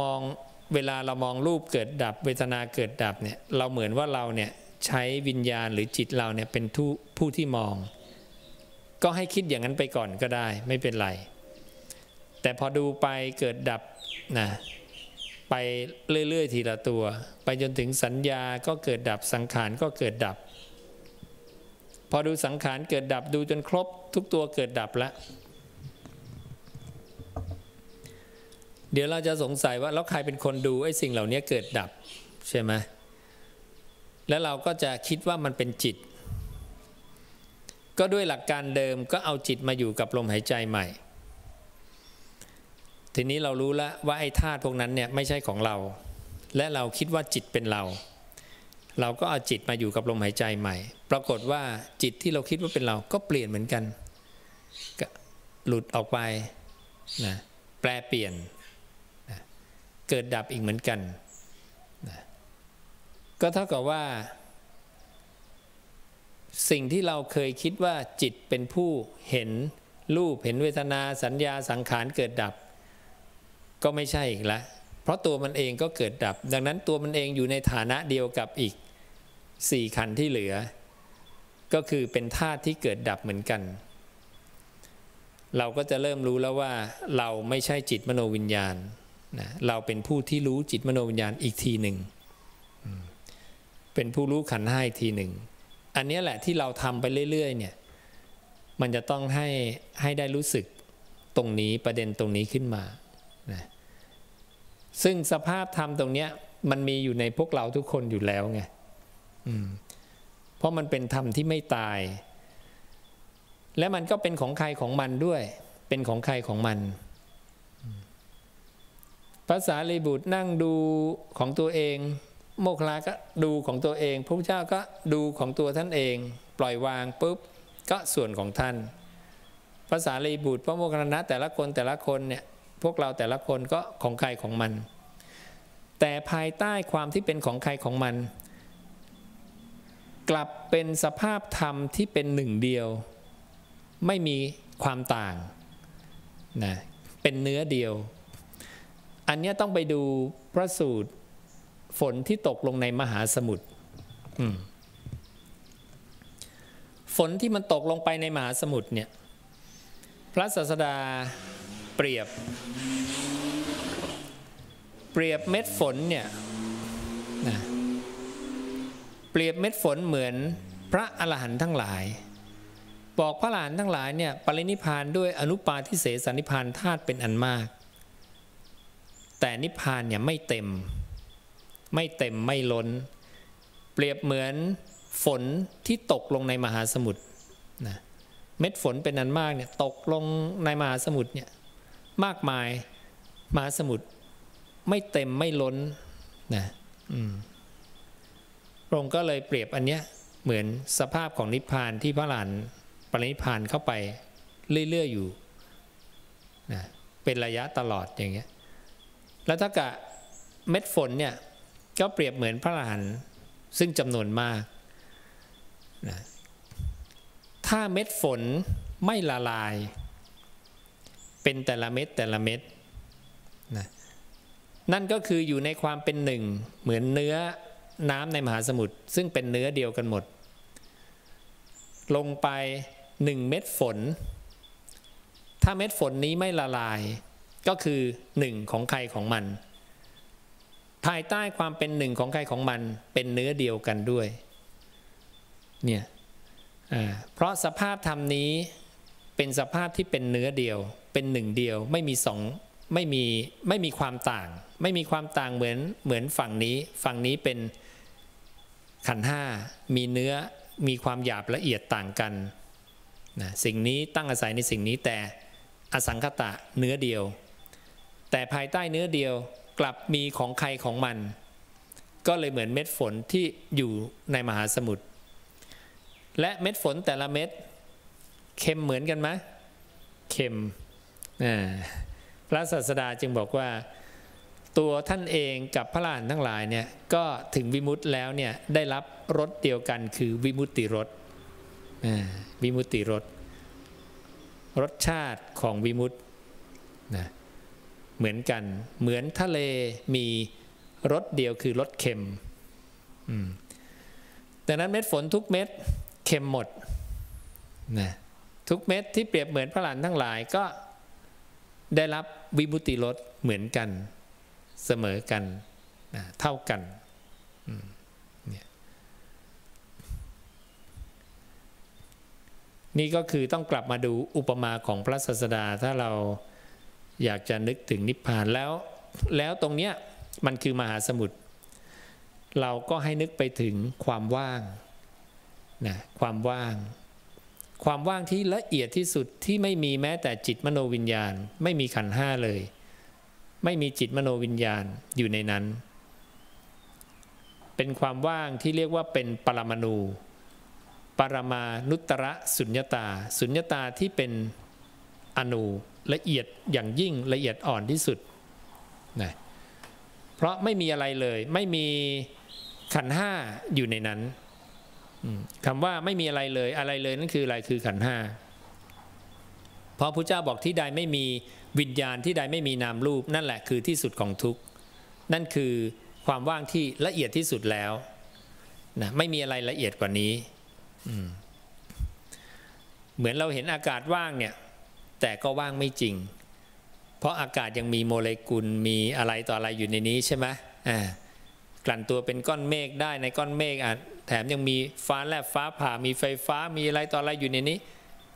มองเวลาเรามองรูปเกิดดับเวทนาเกิดดับเนี่ยเราเหมือนว่าเราเนี่ยใช้วิญญาณหรือจิตเราเนี่ยเป็นผู้ที่มองก็ให้คิดอย่างนั้นไปก่อนก็ได้ไม่เป็นไรแต่พอดูไปเกิดดับนะไปเรื่อยๆทีละตัวไปจนถึงสัญญาก็เกิดดับสังขารก็เกิดดับพอดูสังขารเกิดดับดูจนครบทุกตัวเกิดดับแล้วเดี๋ยวเราจะสงสัยว่าแล้วใครเป็นคนดูไอ้สิ่งเหล่านี้เกิดดับใช่ไหมแล้วเราก็จะคิดว่ามันเป็นจิตก็ด้วยหลักการเดิมก็เอาจิตมาอยู่กับลมหายใจใหม่ทีนี้เรารู้แล้วว่าไอ้ธาตุพวกนั้นเนี่ยไม่ใช่ของเราและเราคิดว่าจิตเป็นเราก็เอาจิตมาอยู่กับลมหายใจใหม่ปรากฏว่าจิตที่เราคิดว่าเป็นเราก็เปลี่ยนเหมือนกันก็หลุดออกไปนะแปรเปลี่ยนนะเกิดดับอีกเหมือนกันนะก็เท่ากับว่าสิ่งที่เราเคยคิดว่าจิตเป็นผู้เห็นรูปเห็นเวทนาสัญญาสังขารเกิดดับก็ไม่ใช่อีกละเพราะตัวมันเองก็เกิดดับดังนั้นตัวมันเองอยู่ในฐานะเดียวกับอีก4ขันธ์ที่เหลือก็คือเป็นธาตุที่เกิดดับเหมือนกันเราก็จะเริ่มรู้แล้วว่าเราไม่ใช่จิตมโนวิญญาณนะเราเป็นผู้ที่รู้จิตมโนวิญญาณอีกทีหนึ่งเป็นผู้รู้ขันธ์ห้าอีกทีหนึ่งอันนี้แหละที่เราทำไปเรื่อยๆเนี่ยมันจะต้องให้ได้รู้สึกตรงนี้ประเด็นตรงนี้ขึ้นมานะซึ่งสภาพธรรมตรงนี้มันมีอยู่ในพวกเราทุกคนอยู่แล้วไงเพราะมันเป็นธรรมที่ไม่ตายและมันก็เป็นของใครของมันด้วยเป็นของใครของมันพระสารีบุตรนั่งดูของตัวเองโมคคลาก็ดูของตัวเองพระพุทธเจ้าก็ดูของตัวท่านเองปล่อยวางปุ๊บก็ส่วนของท่านพระสารีบุตรพระโมคคัลลานะแต่ละคนเนี่ยพวกเราแต่ละคนก็ของใครของมันแต่ภายใต้ความที่เป็นของใครของมันกลับเป็นสภาพธรรมที่เป็นหนึ่งเดียวไม่มีความต่างนะเป็นเนื้อเดียวอันนี้ต้องไปดูพระสูตรฝนที่ตกลงในมหาสมุทรฝนที่มันตกลงไปในมหาสมุทรเนี่ยพระศาสดาเปรียบเม็ดฝนเนี่ยนะเปรียบเม็ดฝนเหมือนพระอรหันต์ทั้งหลายบอกพระอรหันต์ทั้งหลายเนี่ยปรินิพพานด้วยอนุปาทิเสสนิพพานธาตุเป็นอันมากแต่นิพพานเนี่ยไม่เต็มไม่ล้นเปรียบเหมือนฝนที่ตกลงในมหาสมุทรนะเม็ดฝนเป็นอันมากเนี่ยตกลงในมหาสมุทรเนี่ยมากมายมหาสมุทรไม่เต็มไม่ล้นนะพระองค์ก็เลยเปรียบอันเนี้ยเหมือนสภาพของนิพพานที่พระอรหันต์ปรินิพพานเข้าไปเรื่อยๆอยู่นะเป็นระยะตลอดอย่างเงี้ยแล้วถ้ากับเม็ดฝนเนี่ยก็เปรียบเหมือนพระอรหันต์ ซึ่งจำนวนมากนะถ้าเม็ดฝนไม่ละลายเป็นแต่ละเม็ดแต่ละเม็ดนะนั่นก็คืออยู่ในความเป็นหนึ่งเหมือนเนื้อน้ำในมหาสมุทรซึ่งเป็นเนื้อเดียวกันหมดลงไป1เม็ดฝนถ้าเม็ดฝนนี้ไม่ละลายก็คือ1ของใครของมันภายใต้ความเป็นหนึ่งของใครของมันเป็นเนื้อเดียวกันด้วยเนี่ยเพราะสภาพธรรมนี้เป็นสภาพที่เป็นเนื้อเดียวเป็นหนึ่งเดียวไม่มีสองไม่มีความต่างเหมือนฝั่งนี้เป็นขันธ์ห้ามีเนื้อมีความหยาบละเอียดต่างกันนะสิ่งนี้ตั้งอาศัยในสิ่งนี้แต่อสังคตะเนื้อเดียวแต่ภายใต้เนื้อเดียวกลับมีของใครของมันก็เลยเหมือนเม็ดฝนที่อยู่ในมหาสมุทรและเม็ดฝนแต่ละเม็ดเค็มเหมือนกันไหมเค็มพระศาสดาจึงบอกว่าตัวท่านเองกับพระอรหันต์ทั้งหลายเนี่ยก็ถึงวิมุตติแล้วเนี่ยได้รับรสเดียวกันคือวิมุตติรสวิมุตติรสรสชาติของวิมุตตินะเหมือนกันเหมือนทะเลมีรสเดียวคือรสเค็มแต่นั้นเม็ดฝนทุกเม็ดเค็มหมดนะทุกเม็ดที่เปรียบเหมือนพระอรหันต์ทั้งหลายก็ได้รับวิมุตติรสเหมือนกันเสมอกันเท่ากันนี่ก็คือต้องกลับมาดูอุปมาของพระศาสดาถ้าเราอยากจะนึกถึงนิพพานแล้วตรงเนี้ยมันคือมหาสมุทรเราก็ให้นึกไปถึงความว่างนะความว่างที่ละเอียดที่สุดที่ไม่มีแม้แต่จิตมโนวิญญาณไม่มีขันธ์ห้าเลยไม่มีจิตมโนวิญญาณอยู่ในนั้นเป็นความว่างที่เรียกว่าเป็นปรมาณูปรมานุตตรสุญญตาที่เป็นอนูละเอียดอย่างยิ่งละเอียดอ่อนที่สุดนะเพราะไม่มีอะไรเลยไม่มีขันธ์ห้าอยู่ในนั้นคำว่าไม่มีอะไรเลยนั่นคืออะไรคือขันธ์ห้าเพราะพุทธเจ้าบอกที่ใดไม่มีวิญญาณที่ใดไม่มีนามรูปนั่นแหละคือที่สุดของทุกข์นั่นคือความว่างที่ละเอียดที่สุดแล้วนะไม่มีอะไรละเอียดกว่านี้เหมือนเราเห็นอากาศว่างเนี่ยแต่ก็ว่างไม่จริงเพราะอากาศยังมีโมเลกุลมีอะไรต่ออะไรอยู่ในนี้ใช่ไหมกลั่นตัวเป็นก้อนเมฆได้ในก้อนเมฆแถมยังมีฟ้าแลบฟ้าผ่ามีไฟฟ้ามีอะไรต่ออะไรอยู่ในนี้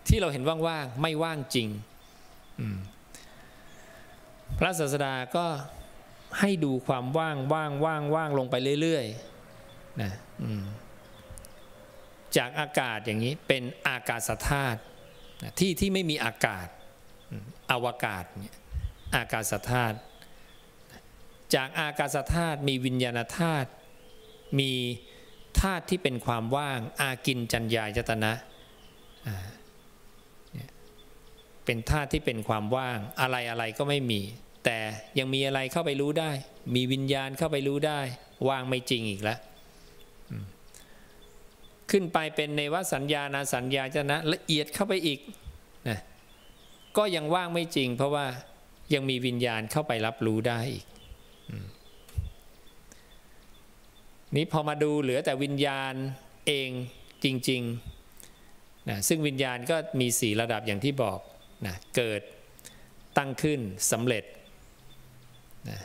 ที่เราเห็นว่างๆไม่ว่างจริงพระศาสดาก็ให้ดูความว่างลงไปเรื่อยๆนะจากอากาศอย่างนี้เป็นอากาศธาตุที่ไม่มีอากาศอวกาศอากาศธาตุจากอากาศธาตุมีวิญญาณธาตุมีธาตุที่เป็นความว่างอากินจัญญายตนะเป็นธาตุที่เป็นความว่างอะไรก็ไม่มีแต่ยังมีอะไรเข้าไปรู้ได้มีวิญญาณเข้าไปรู้ได้ว่างไม่จริงอีกแล้วขึ้นไปเป็นเนวสัญญานาสัญญาจนะละเอียดเข้าไปอีกนะก็ยังว่างไม่จริงเพราะว่ายังมีวิญญาณเข้าไปรับรู้ได้อีกนี่พอมาดูเหลือแต่วิญญาณเองจริงๆนะซึ่งวิญญาณก็มี4ระดับอย่างที่บอกนะเกิดตั้งขึ้นสำเร็จนะ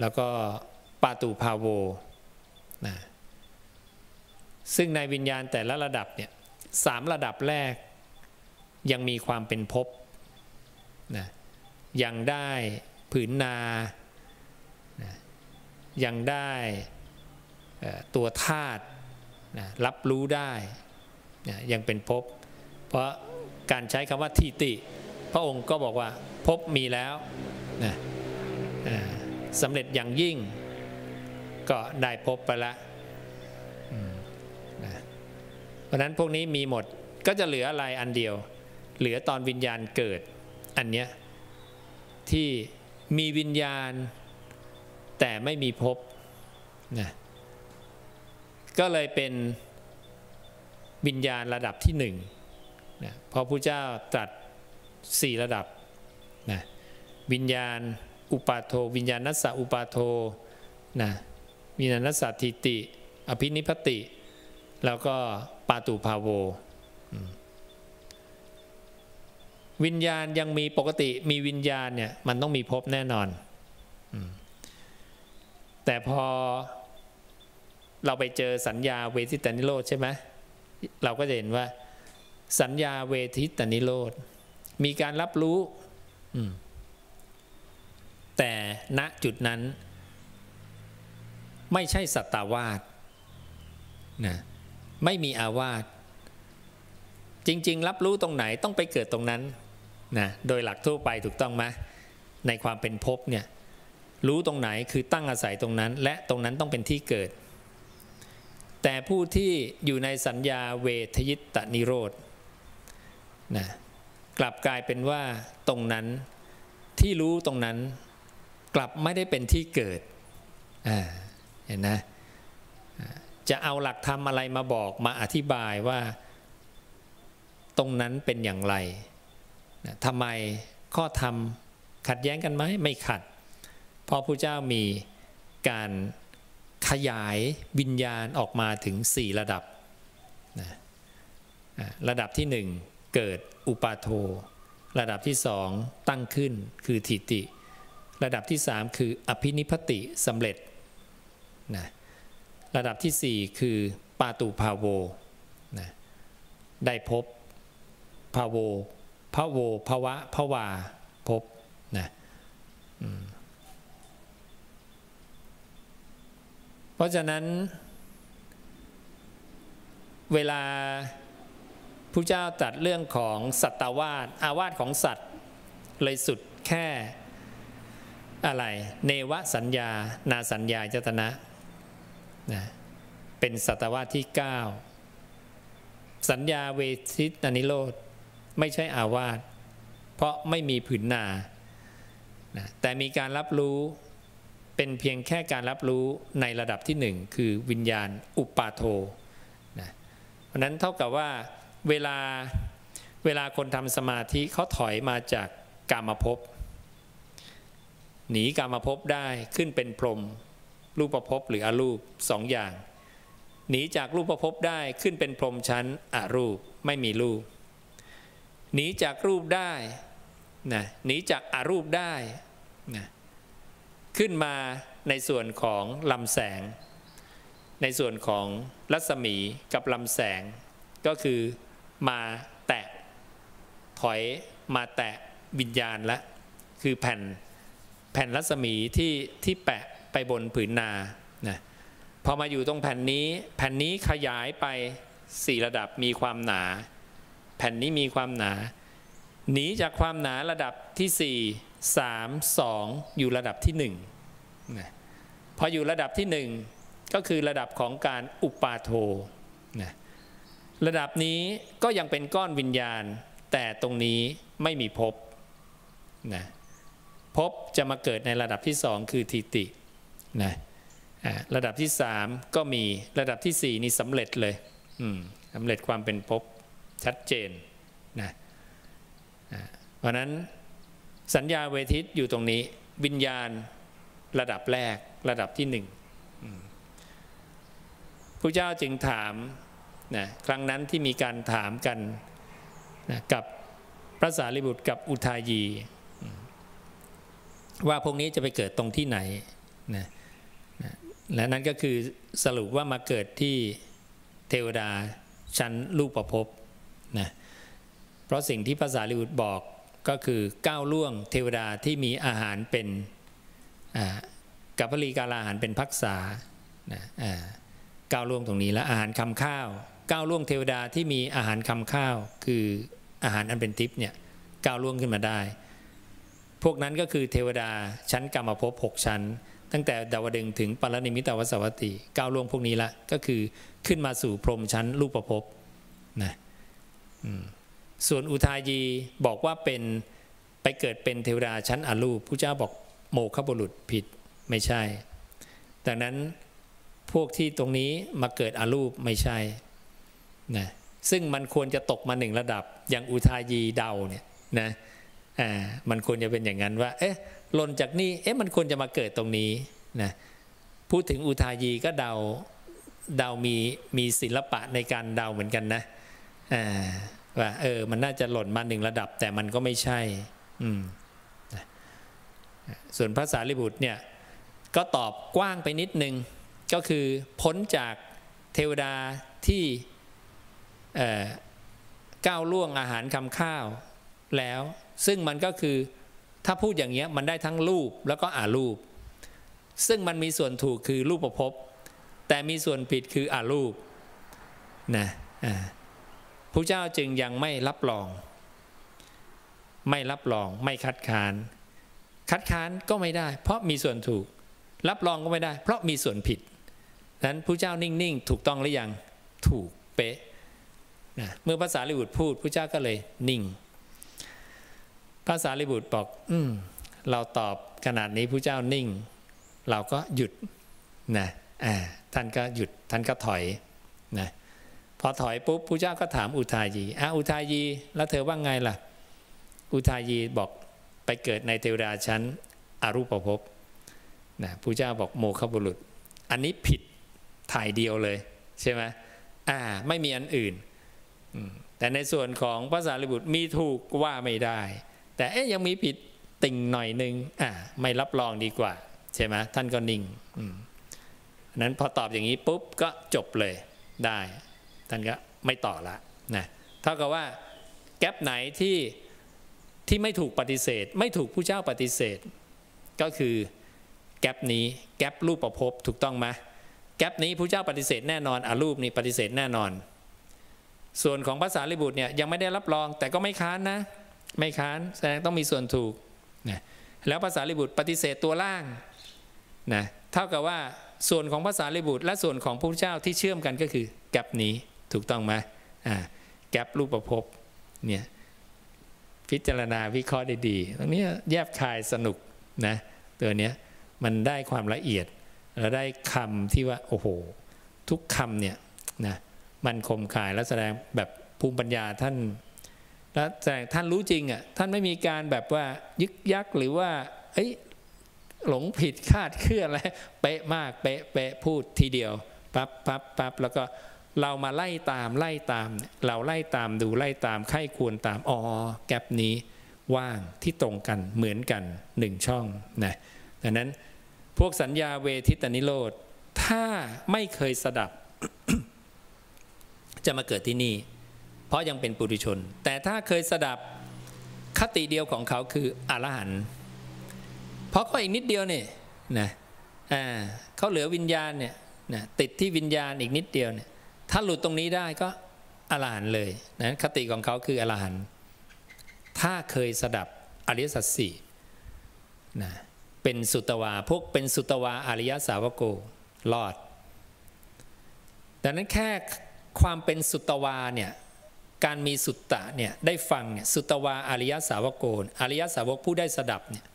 แล้วก็ปาตุภาโวนะซึ่งในวิญญาณแต่ละระดับเนี่ย3ระดับแรกยังมีความเป็นภพนะยังได้ผืนนานะยังได้ตัวธาตุนะรับรู้ได้นะยังเป็นภพเพราะการใช้คำว่าทิฏฐิพระองค์ก็บอกว่าภพมีแล้วนะสำเร็จอย่างยิ่งก็ได้ภพไปละเพราะนั้นพวกนี้มีหมดก็จะเหลืออะไรอันเดียวเหลือตอนวิญญาณเกิดอันเนี้ยที่มีวิญญาณแต่ไม่มีภพนะ ก็เลยเป็นวิญญาณระดับที่หนึ่งนะพอพระพุทธเจ้าตรัสสี่ระดับนะวิญญาณอุปาโทวิญญาณนัสสะอุปาโทนะวิญญาณนัสสะทิติอภินิพพติแล้วก็ปาตุภาโววิญญาณยังมีปกติมีวิญญาณเนี่ยมันต้องมีภพแน่นอนแต่พอเราไปเจอสัญญาเวทิตานิโรธใช่ไหมเราก็จะเห็นว่าสัญญาเวทิตานิโรธมีการรับรู้แต่ณจุดนั้นไม่ใช่สัตตาวาสนะไม่มีอาวาสจริงๆรับรู้ตรงไหนต้องไปเกิดตรงนั้นนะโดยหลักทั่วไปถูกต้องไหมในความเป็นภพเนี่ยรู้ตรงไหนคือตั้งอาศัยตรงนั้นและตรงนั้นต้องเป็นที่เกิดแต่ผู้ที่อยู่ในสัญญาเวทยิตนิโรธนะกลับกลายเป็นว่าตรงนั้นที่รู้ตรงนั้นกลับไม่ได้เป็นที่เกิดเห็นนะจะเอาหลักธรรมอะไรมาบอกมาอธิบายว่าตรงนั้นเป็นอย่างไรทำไมข้อธรรมขัดแย้งกันไหมไม่ขัดเพราะพระพุทธเจ้ามีการขยายวิญญาณออกมาถึง4ระดับนะระดับที่1เกิดอุปาโทระดับที่2ตั้งขึ้นคือทิฏฐิระดับที่3คืออภินิพพติสำเร็จนะระดับที่4คือปาตุภาโวนะได้พบภาโวภาโวภวะภวาพบนะเพราะฉะนั้นเวลาพระเจ้าตรัสเรื่องของสัตตวาสอาวาสของสัตว์เลยสุดแค่อะไรเนวสัญญานาสัญญาจตนะนะเป็นสัตตวาสที่9สัญญาเวทิตานิโรธไม่ใช่อาวาสเพราะไม่มีผืนนานะแต่มีการรับรู้เป็นเพียงแค่การรับรู้ในระดับที่1คือวิญญาณอุปาโทนะเพราะนั้นเท่ากับว่าเวลาคนทำสมาธิเขาถอยมาจากกามภพหนีกามภพได้ขึ้นเป็นพรหมรูปภพหรืออรูป2อย่างหนีจากรูปภพได้ขึ้นเป็นพรหมชั้นอรูปไม่มีรูปหนีจากรูปได้นะหนีจากอรูปได้นะขึ้นมาในส่วนของลำแสงในส่วนของรัศมีกับลำแสงก็คือมาแตะถอยมาแตะวิญญาณละคือแผ่นรัศมีที่แปะไปบนผืนนานะพอมาอยู่ตรงแผ่นนี้ขยายไป4ระดับมีความหนาแผ่นนี้มีความหนาหนีจากความหนาระดับที่4 3 2อยู่ระดับที่1นะพออยู่ระดับที่1ก็คือระดับของการอุปาโทนะระดับนี้ก็ยังเป็นก้อนวิญญาณแต่ตรงนี้ไม่มีภพนะภพจะมาเกิดในระดับที่2คือทิฏฐินะระดับที่3ก็มีระดับที่4นี่สำเร็จเลยสำเร็จความเป็นภพชัดเจนนะเพราะนั้นสัญญาเวทิตอยู่ตรงนี้วิญญาณระดับแรกระดับที่1พระเจ้าจึงถามนะครั้งนั้นที่มีการถามกันนะกับพระสารีบุตรกับอุทายีว่าพวกนี้จะไปเกิดตรงที่ไหนนะและนั้นก็คือสรุปว่ามาเกิดที่เทวดาชั้นรูปภพนะเพราะสิ่งที่พระสารีบุตรบอกก็คือก้าวล่วงเทวดาที่มีอาหารเป็นกัปปลีกาลาอาหารเป็นภักษานะก้าวล่วงตรงนี้และอาหารคำข้าวก้าวล่วงเทวดาที่มีอาหารคำข้าวคืออาหารอันเป็นทิพย์เนี่ยก้าวล่วงขึ้นมาได้พวกนั้นก็คือเทวดาชั้นกามภพ6ชั้นตั้งแต่ดาวดึงส์ถึงปารณิมิตวสวัตติก้าวล่วงพวกนี้ละก็คือขึ้นมาสู่พรหมชั้นรูปภพนะส่วนอุทายีบอกว่าเป็นไปเกิดเป็นเทวดาชั้นอรูปพระเจ้าบอกโมฆะบุรุษผิดไม่ใช่ดังนั้น พวกที่ตรงนี้มาเกิดอรูปไม่ใช่นะซึ่งมันควรจะตกมาหนึ่งระดับอย่างอุทายีเดาเนี่ยนะมันควรจะเป็นอย่างนั้นว่าเอ๊ะหล่นจากนี่เอ๊ะมันควรจะมาเกิดตรงนี้นะพูดถึงอุทายีก็เดามีศิลปะในการเดาเหมือนกันนะว่ามันน่าจะหล่นมาหนึ่งระดับแต่มันก็ไม่ใช่ส่วนพระสารีบุตรเนี่ยก็ตอบกว้างไปนิดนึงก็คือพ้นจากเทวดาที่ก้าวล่วงอาหารคำข้าวแล้วซึ่งมันก็คือถ้าพูดอย่างเงี้ยมันได้ทั้งรูปแล้วก็อารูปซึ่งมันมีส่วนถูกคือรูปภพแต่มีส่วนผิดคืออารูปนะพระเจ้าจึงยังไม่รับรองไม่คัดค้านก็ไม่ได้เพราะมีส่วนถูกรับรองก็ไม่ได้เพราะมีส่วนผิดนั้นพระเจ้านิ่งๆถูกต้องหรือยังถูกเป๊ะนะเมื่อพระสารีบุตรพูดพระเจ้าก็เลยนิ่งพระสารีบุตรบอกเราตอบขนาดนี้พระเจ้านิ่งเราก็หยุดนะท่านก็หยุดท่านก็ถอยนะพอถอยปุ๊บพระเจ้าก็ถามอุทายีอุทายีแล้วเธอว่าไงล่ะอุทายีบอกไปเกิดในเทวดาชั้นอรูปภพนะพระเจ้าบอกโมฆะบุรุษอันนี้ผิดถ่ายเดียวเลยใช่ไหมไม่มีอันอื่นแต่ในส่วนของพระสารีบุตรมีถูกว่าไม่ได้แต่ยังมีผิดติ่งหน่อยนึงไม่รับรองดีกว่าใช่ไหมท่านก็นิ่งนั้นพอตอบอย่างนี้ปุ๊บก็จบเลยได้ท่านก็ไม่ต่อละนะเท่ากับว่าแก๊ปไหนที่ไม่ถูกปฏิเสธไม่ถูกผู้เจ้าปฏิเสธก็คือแก๊ปนี้แก๊ปรูปประพบถูกต้องไหมแก๊ปนี้ผู้เจ้าปฏิเสธแน่นอนรูปนี้ปฏิเสธแน่นอนส่วนของพระสารีบุตรเนี่ยยังไม่ได้รับรองแต่ก็ไม่ค้านนะไม่ค้านแสดงต้องมีส่วนถูกนะแล้วพระสารีบุตรปฏิเสธตัวล่างนะเท่ากับว่าส่วนของพระสารีบุตรและส่วนของพระพุทธเจ้าที่เชื่อมกันก็คือแก๊ปนี้ถูกต้องไหมแก๊ปรูปประพบเนี่ยพิจารณาวิเคราะห์ดีๆตรงนี้แยบคายสนุกนะตัวเนี้ยมันได้ความละเอียดและได้คำที่ว่าโอ้โหทุกคำเนี่ยนะมันคมคายและแสดงแบบภูมิปัญญาท่านและแสดงท่านรู้จริงท่านไม่มีการแบบว่ายึกยักหรือว่าหลงผิดคาดเคลื่อนอะไรเป๊ะมากเป๊ะพูดทีเดียวปั๊บแล้วก็เรามาไล่ตามเราไล่ตามไข้ควรตามแก๊ปนี้ว่างที่ตรงกันเหมือนกันหนึ่งช่องนะดังนั้นพวกสัญญาเวทิตนิโรธถ้าไม่เคยสดับ จะมาเกิดที่นี่เพราะยังเป็นปุถุชนแต่ถ้าเคยสดับคติเดียวของเขาคืออรหันต์เพราะก็อีกนิดเดียวนี่นะเขาเหลือวิญญาณเนี่ยนะติดที่วิญญาณอีกนิดเดียวเนี่ยถ้าหลุดตรงนี้ได้ก็อรหันต์เลยนะคติของเขาคืออรหันต์ถ้าเคยสดับอริยสัจสี่นะเป็นสุตวาพวกเป็นสุตวาอริยสาวโกรอดดังนั้นแค่ความเป็นสุตวาเนี่ยการมีสุตตะเนี่ยได้ฟังเนี่ยสุตวาอริยสาวโกอริยสาวกผู้ได้สดับเนี่ย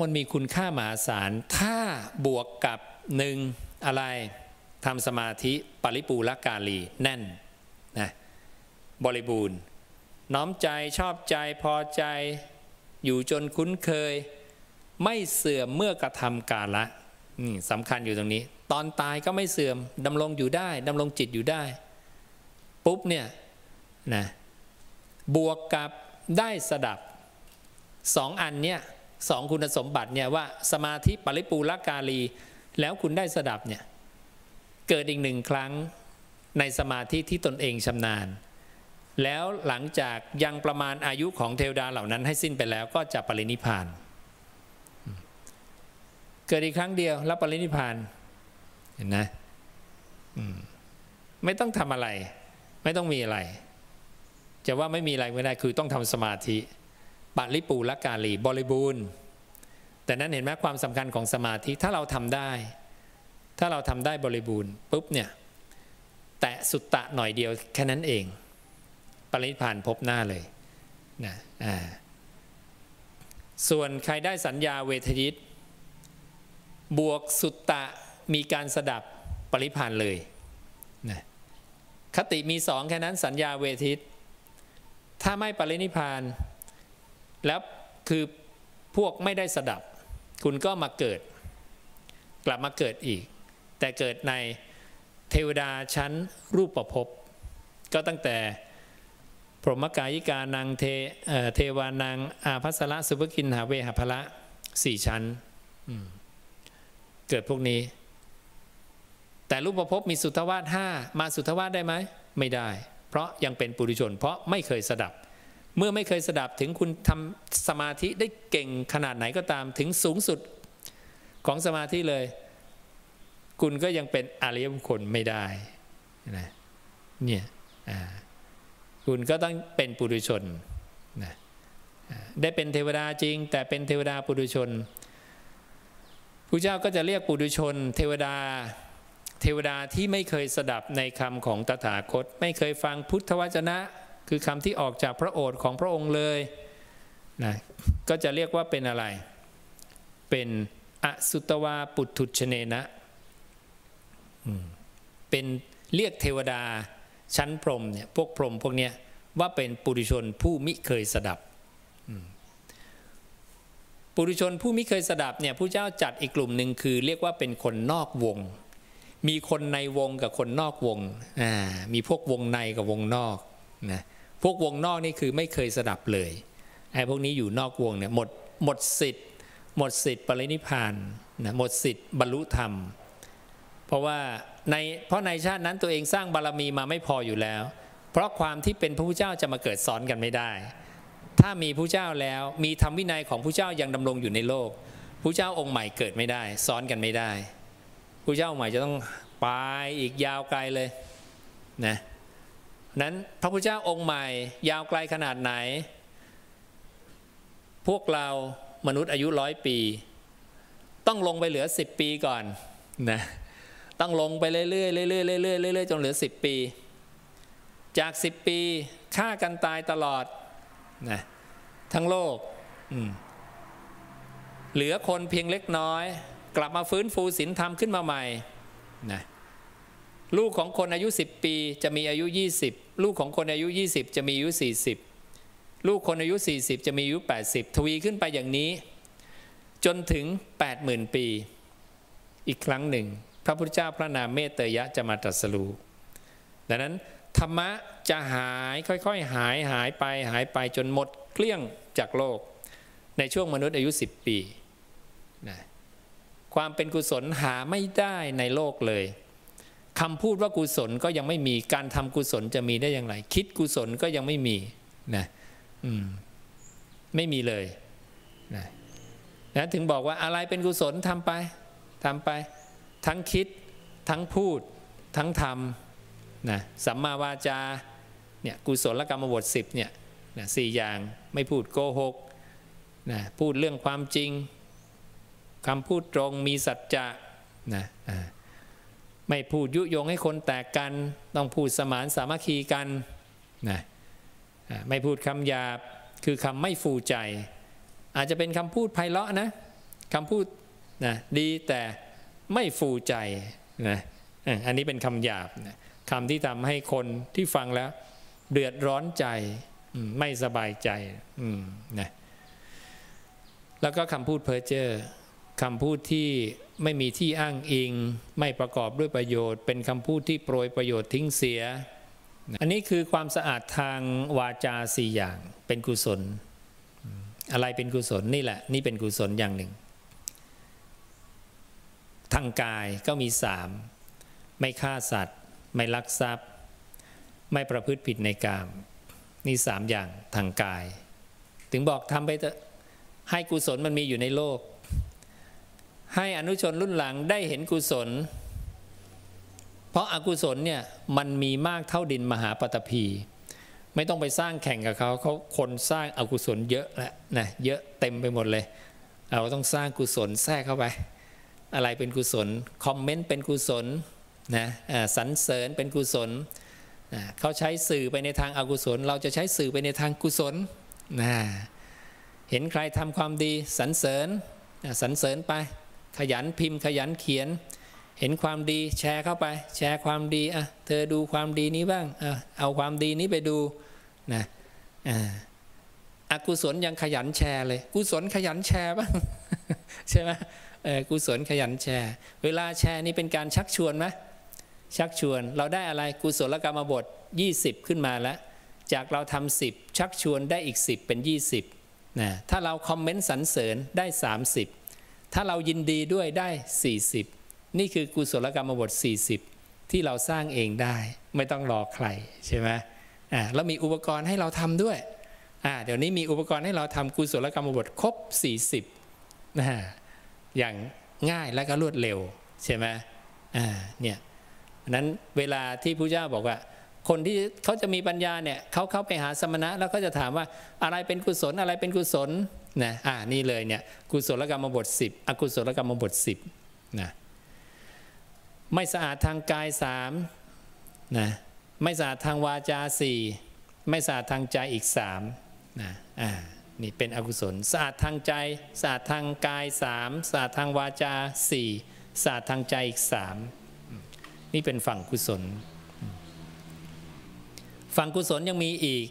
มันมีคุณค่ามหาศาลถ้าบวกกับหนึ่งอะไรทำสมาธิปริปูรกาลีแน่นนะบริบูรณ์น้อมใจชอบใจพอใจอยู่จนคุ้นเคยไม่เสื่อมเมื่อกระทำกาละสำคัญอยู่ตรงนี้ตอนตายก็ไม่เสื่อมดำรงอยู่ได้ดำรงจิตอยู่ได้ปุ๊บเนี่ยนะบวกกับได้สดับสองอันเนี่ยสองคุณสมบัติเนี่ยว่าสมาธิปริปูรกาลีแล้วคุณได้สดับเนี่ยเกิดอีกหนึ่งครั้งในสมาธิที่ตนเองชำนาญแล้วหลังจากยังประมาณอายุของเทวดาเหล่านั้นให้สิ้นไปแล้วก็จะปรินิพพานเกิดอีกครั้งเดียวแล้วปรินิพพานเห็นนะไม่ต้องทำอะไรไม่ต้องมีอะไรจะว่าไม่มีอะไรไม่ได้คือต้องทำสมาธิปริปูรกาลีบริบูรณ์แต่นั้นเห็นไหมความสำคัญของสมาธิถ้าเราทำได้บริบูรณ์ปุ๊บเนี่ยแตะสุตตะหน่อยเดียวแค่นั้นเองปรินิพพานพบหน้าเลยนะส่วนใครได้สัญญาเวทยิตบวกสุตตะ มีการสดับปริพานเลยนะคติมีสองแค่นั้นสัญญาเวทิตถ้าไม่ปรินิพพานแล้วคือพวกไม่ได้สดับคุณก็มาเกิดกลับมาเกิดอีกแต่เกิดในเทวดาชั้นรูปภพก็ตั้งแต่พรหมกายิกานังเทวานังอาภัสระสุภกินหาเวหภละ4ชั้นเกิดพวกนี้แต่รูปภพมีสุทธวาส5มาสุทธวาสได้ไหมไม่ได้เพราะยังเป็นปุถุชนเพราะไม่เคยสดับเมื่อไม่เคยสดับถึงคุณทำสมาธิได้เก่งขนาดไหนก็ตามถึงสูงสุดของสมาธิเลยคุณก็ยังเป็นอริยบุคคลไม่ได้นะเนี่ยคุณก็ต้องเป็นปุถุชนนะได้เป็นเทวดาจริงแต่เป็นเทวดาปุถุชนพระเจ้าก็จะเรียกปุถุชนเทวดาที่ไม่เคยสดับในคำของตถาคตไม่เคยฟังพุทธวจนะคือคำที่ออกจากพระโอษฐ์ของพระองค์เลยนะก็จะเรียกว่าเป็นอะไรเป็นอสุตวาปุถุชเนนะเป็นเรียกเทวดาชั้นพรหมเนี่ยพวกพรหมพวกเนี้ยว่าเป็นปุถุชนผู้มิเคยสดับปุถุชนผู้มิเคยสดับเนี่ยผู้เจ้าจัดอีกกลุ่มหนึ่งคือเรียกว่าเป็นคนนอกวงมีคนในวงกับคนนอกวงมีพวกวงในกับวงนอกนะพวกวงนอกนี่คือไม่เคยสดับเลยไอ้พวกนี้อยู่นอกวงเนี่ยหมดสิทธิ์ปรินิพพานนะหมดสิทธิ์บรรลุธรรมเพราะว่าในชาตินั้นตัวเองสร้างบารมีมาไม่พออยู่แล้วเพราะความที่เป็นพระพุทธเจ้าจะมาเกิดซ้อนกันไม่ได้ถ้ามีพระเจ้าแล้วมีธรรมวินัยของพระเจ้ายังดำรงอยู่ในโลกพระเจ้าองค์ใหม่เกิดไม่ได้ซ้อนกันไม่ได้พระเจ้าองค์ใหม่จะต้องไปอีกยาวไกลเลยนะนั้นพระพุทธเจ้าองค์ใหม่ยาวไกลขนาดไหนพวกเรามนุษย์อายุ100 ปีต้องลงไปเหลือ10 ปีก่อนนะต้องลงไปเรื่อยๆจนเหลือ10 ปีจาก10 ปีฆ่ากันตายตลอดนะทั้งโลกเหลือคนเพียงเล็กน้อยกลับมาฟื้นฟูศีลธรรมขึ้นมาใหม่นะลูกของคนอายุ10 ปีจะมีอายุ20ลูกของคนอายุ20จะมีอายุ40ลูกคนอายุ40จะมีอายุ80ทวีขึ้นไปอย่างนี้จนถึง 80,000 ปีอีกครั้งหนึ่งพระพุทธเจ้าพระนามเมตเตยะจะมาตรัสรู้ดังนั้นธรรมะจะหายค่อยๆหายไปจนหมดเกลี้ยงจากโลกในช่วงมนุษย์อายุ10 ปีนะความเป็นกุศลหาไม่ได้ในโลกเลยคำพูดว่ากุศลก็ยังไม่มีการทำกุศลจะมีได้อย่างไรคิดกุศลก็ยังไม่มีนะไม่มีเลยนะถึงบอกว่าอะไรเป็นกุศลทำไปทั้งคิดทั้งพูดทั้งทำนะสัมมาวาจาเนี่ยกุศลกรรมบท10เนี่ยนะ4 อย่างไม่พูดโกหกนะพูดเรื่องความจริงคำพูดตรงมีสัจจะนะไม่พูดยุยงให้คนแตกกันต้องพูดสมานสามัคคีกันนะไม่พูดคำหยาบคือคำไม่ฟูใจอาจจะเป็นคำพูดไพเราะนะคำพูดนะดีแต่ไม่ฟูใจนะอันนี้เป็นคำหยาบนะคำที่ทำให้คนที่ฟังแล้วเดือดร้อนใจไม่สบายใจนะแล้วก็คำพูดเพ้อเจ้อคำพูดที่ไม่มีที่อ้างอิงไม่ประกอบด้วยประโยชน์เป็นคำพูดที่โปรยประโยชน์ทิ้งเสียอันนี้คือความสะอาดทางวาจา4 อย่างเป็นกุศลอะไรเป็นกุศลนี่แหละนี่เป็นกุศลอย่างหนึ่งทางกายก็มี3ไม่ฆ่าสัตว์ไม่ลักทรัพย์ไม่ประพฤติผิดในกามนี่3 อย่างทางกายถึงบอกทำไปเถอะให้กุศลมันมีอยู่ในโลกให้อนุชนรุ่นหลังได้เห็นกุศลเพราะอกุศลเนี่ยมันมีมากเท่าดินมหาปฐพีไม่ต้องไปสร้างแข่งกับเขาคนสร้างอกุศลเยอะแล้วนะเยอะเต็มไปหมดเลยเราต้องสร้างกุศลแทรกเข้าไปอะไรเป็นกุศลคอมเมนต์เป็นกุศลนะสรรเสริญเป็นกุศลเขาใช้สื่อไปในทางอกุศลเราจะใช้สื่อไปในทางกุศลนะเห็นใครทำความดีสรรเสริญไปขยันพิมพ์ขยันเขียน เห็นความดีแชร์เข้าไปแชร์ความดีอ่ะเธอดูความดีนี้บ้างเอาความดีนี้ไปดูนะอกุศลยังขยันแชร์เลยกุศลขยันแชร์บ้าง ใช่ไหมกุศลขยันแชร์เวลาแชร์นี่เป็นการชักชวนไหมชักชวนเราได้อะไรกุศลกรรมบท20ขึ้นมาแล้วจากเราทำ10ชักชวนได้อีก10เป็น20นะถ้าเราคอมเมนต์สรรเสริญได้30ถ้าเรายินดีด้วยได้40นี่คือกุศลกรรมบท40ที่เราสร้างเองได้ไม่ต้องรอใครใช่ไหมแล้วมีอุปกรณ์ให้เราทำด้วยเดี๋ยวนี้มีอุปกรณ์ให้เราทำกุศลกรรมบทครบ40นะอย่างง่ายและก็รวดเร็วใช่ไหมเนี่ยนั้นเวลาที่พระเจ้าบอกว่าคนที่เขาจะมีปัญญาเนี่ยเขาเข้าไปหาสมณะแล้วก็จะถามว่าอะไรเป็นกุศลอะไรเป็นกุศลนะนี่เลยเนี่ยกุศลกรรมบท10อกุศลกรรมบท10นะไม่สะอาดทางกาย3นะไม่สะอาดทางวาจา4ไม่สะอาดทางใจอีก3นะนี่เป็นอกุศลสะอาดทางใจสะอาดทางกาย3สะอาดทางวาจา4สะอาดทางใจอีก3นี่เป็นฝั่งกุศลฝั่งกุศลยังมีอีก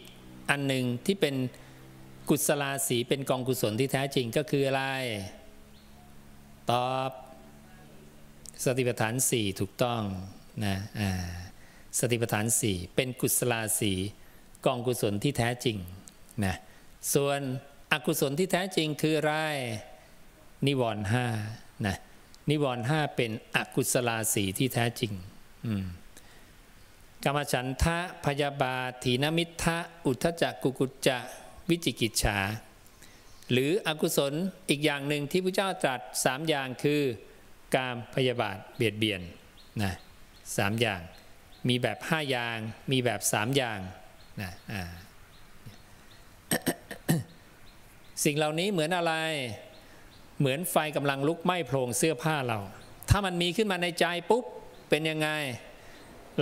อันหนึ่งที่เป็นกุศลาสีเป็นกองกุศลที่แท้จริงก็คืออะไรตอบสติปัฏฐาน4ถูกต้องนะสติปัฏฐาน4เป็นกุศลาสีกองกุศลที่แท้จริงนะส่วนอกุศลที่แท้จริงคืออะไรนิวรณ์5นะนิวรณ์5เป็นอกุศลาสีที่แท้จริงกามฉันทะพยาบาทถีนมิทธะอุทธัจจะกุกุจจะวิจิกิจฉาหรืออกุศลอีกอย่างหนึ่งที่พระเจ้าตรัส3อย่างคือกามพยาบาทเบียดเบียนนะ3อย่างมีแบบ5อย่างมีแบบ3อย่างนะสิ่งเหล่านี้เหมือนอะไรเหมือนไฟกำลังลุกไหม้โพลงเสื้อผ้าเราถ้ามันมีขึ้นมาในใจปุ๊บเป็นยังไง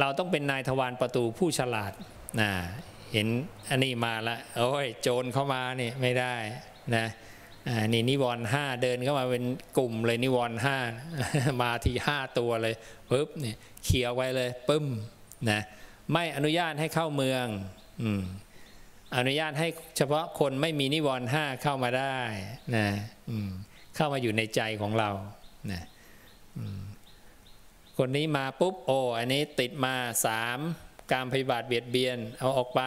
เราต้องเป็นนายทวารประตูผู้ฉลาดนะเห็นอันนี้มาละโอ้ยโจรเข้ามานี่ไม่ได้นะนี่นิวรณ์5เดินเข้ามาเป็นกลุ่มเลยนิวรณ์5 มาที5ตัวเลยปึ๊บเนี่ยเขี่ยไว้เลยปึ้มนะไม่อนุญาตให้เข้าเมืองอนุญาตให้เฉพาะคนไม่มีนิวรณ์5เข้ามาได้นะเข้ามาอยู่ในใจของเรานะคนนี้มาปุ๊บโอ้อันนี้ติดมา3การพยาบาทเบียดเบียนเอาออกไป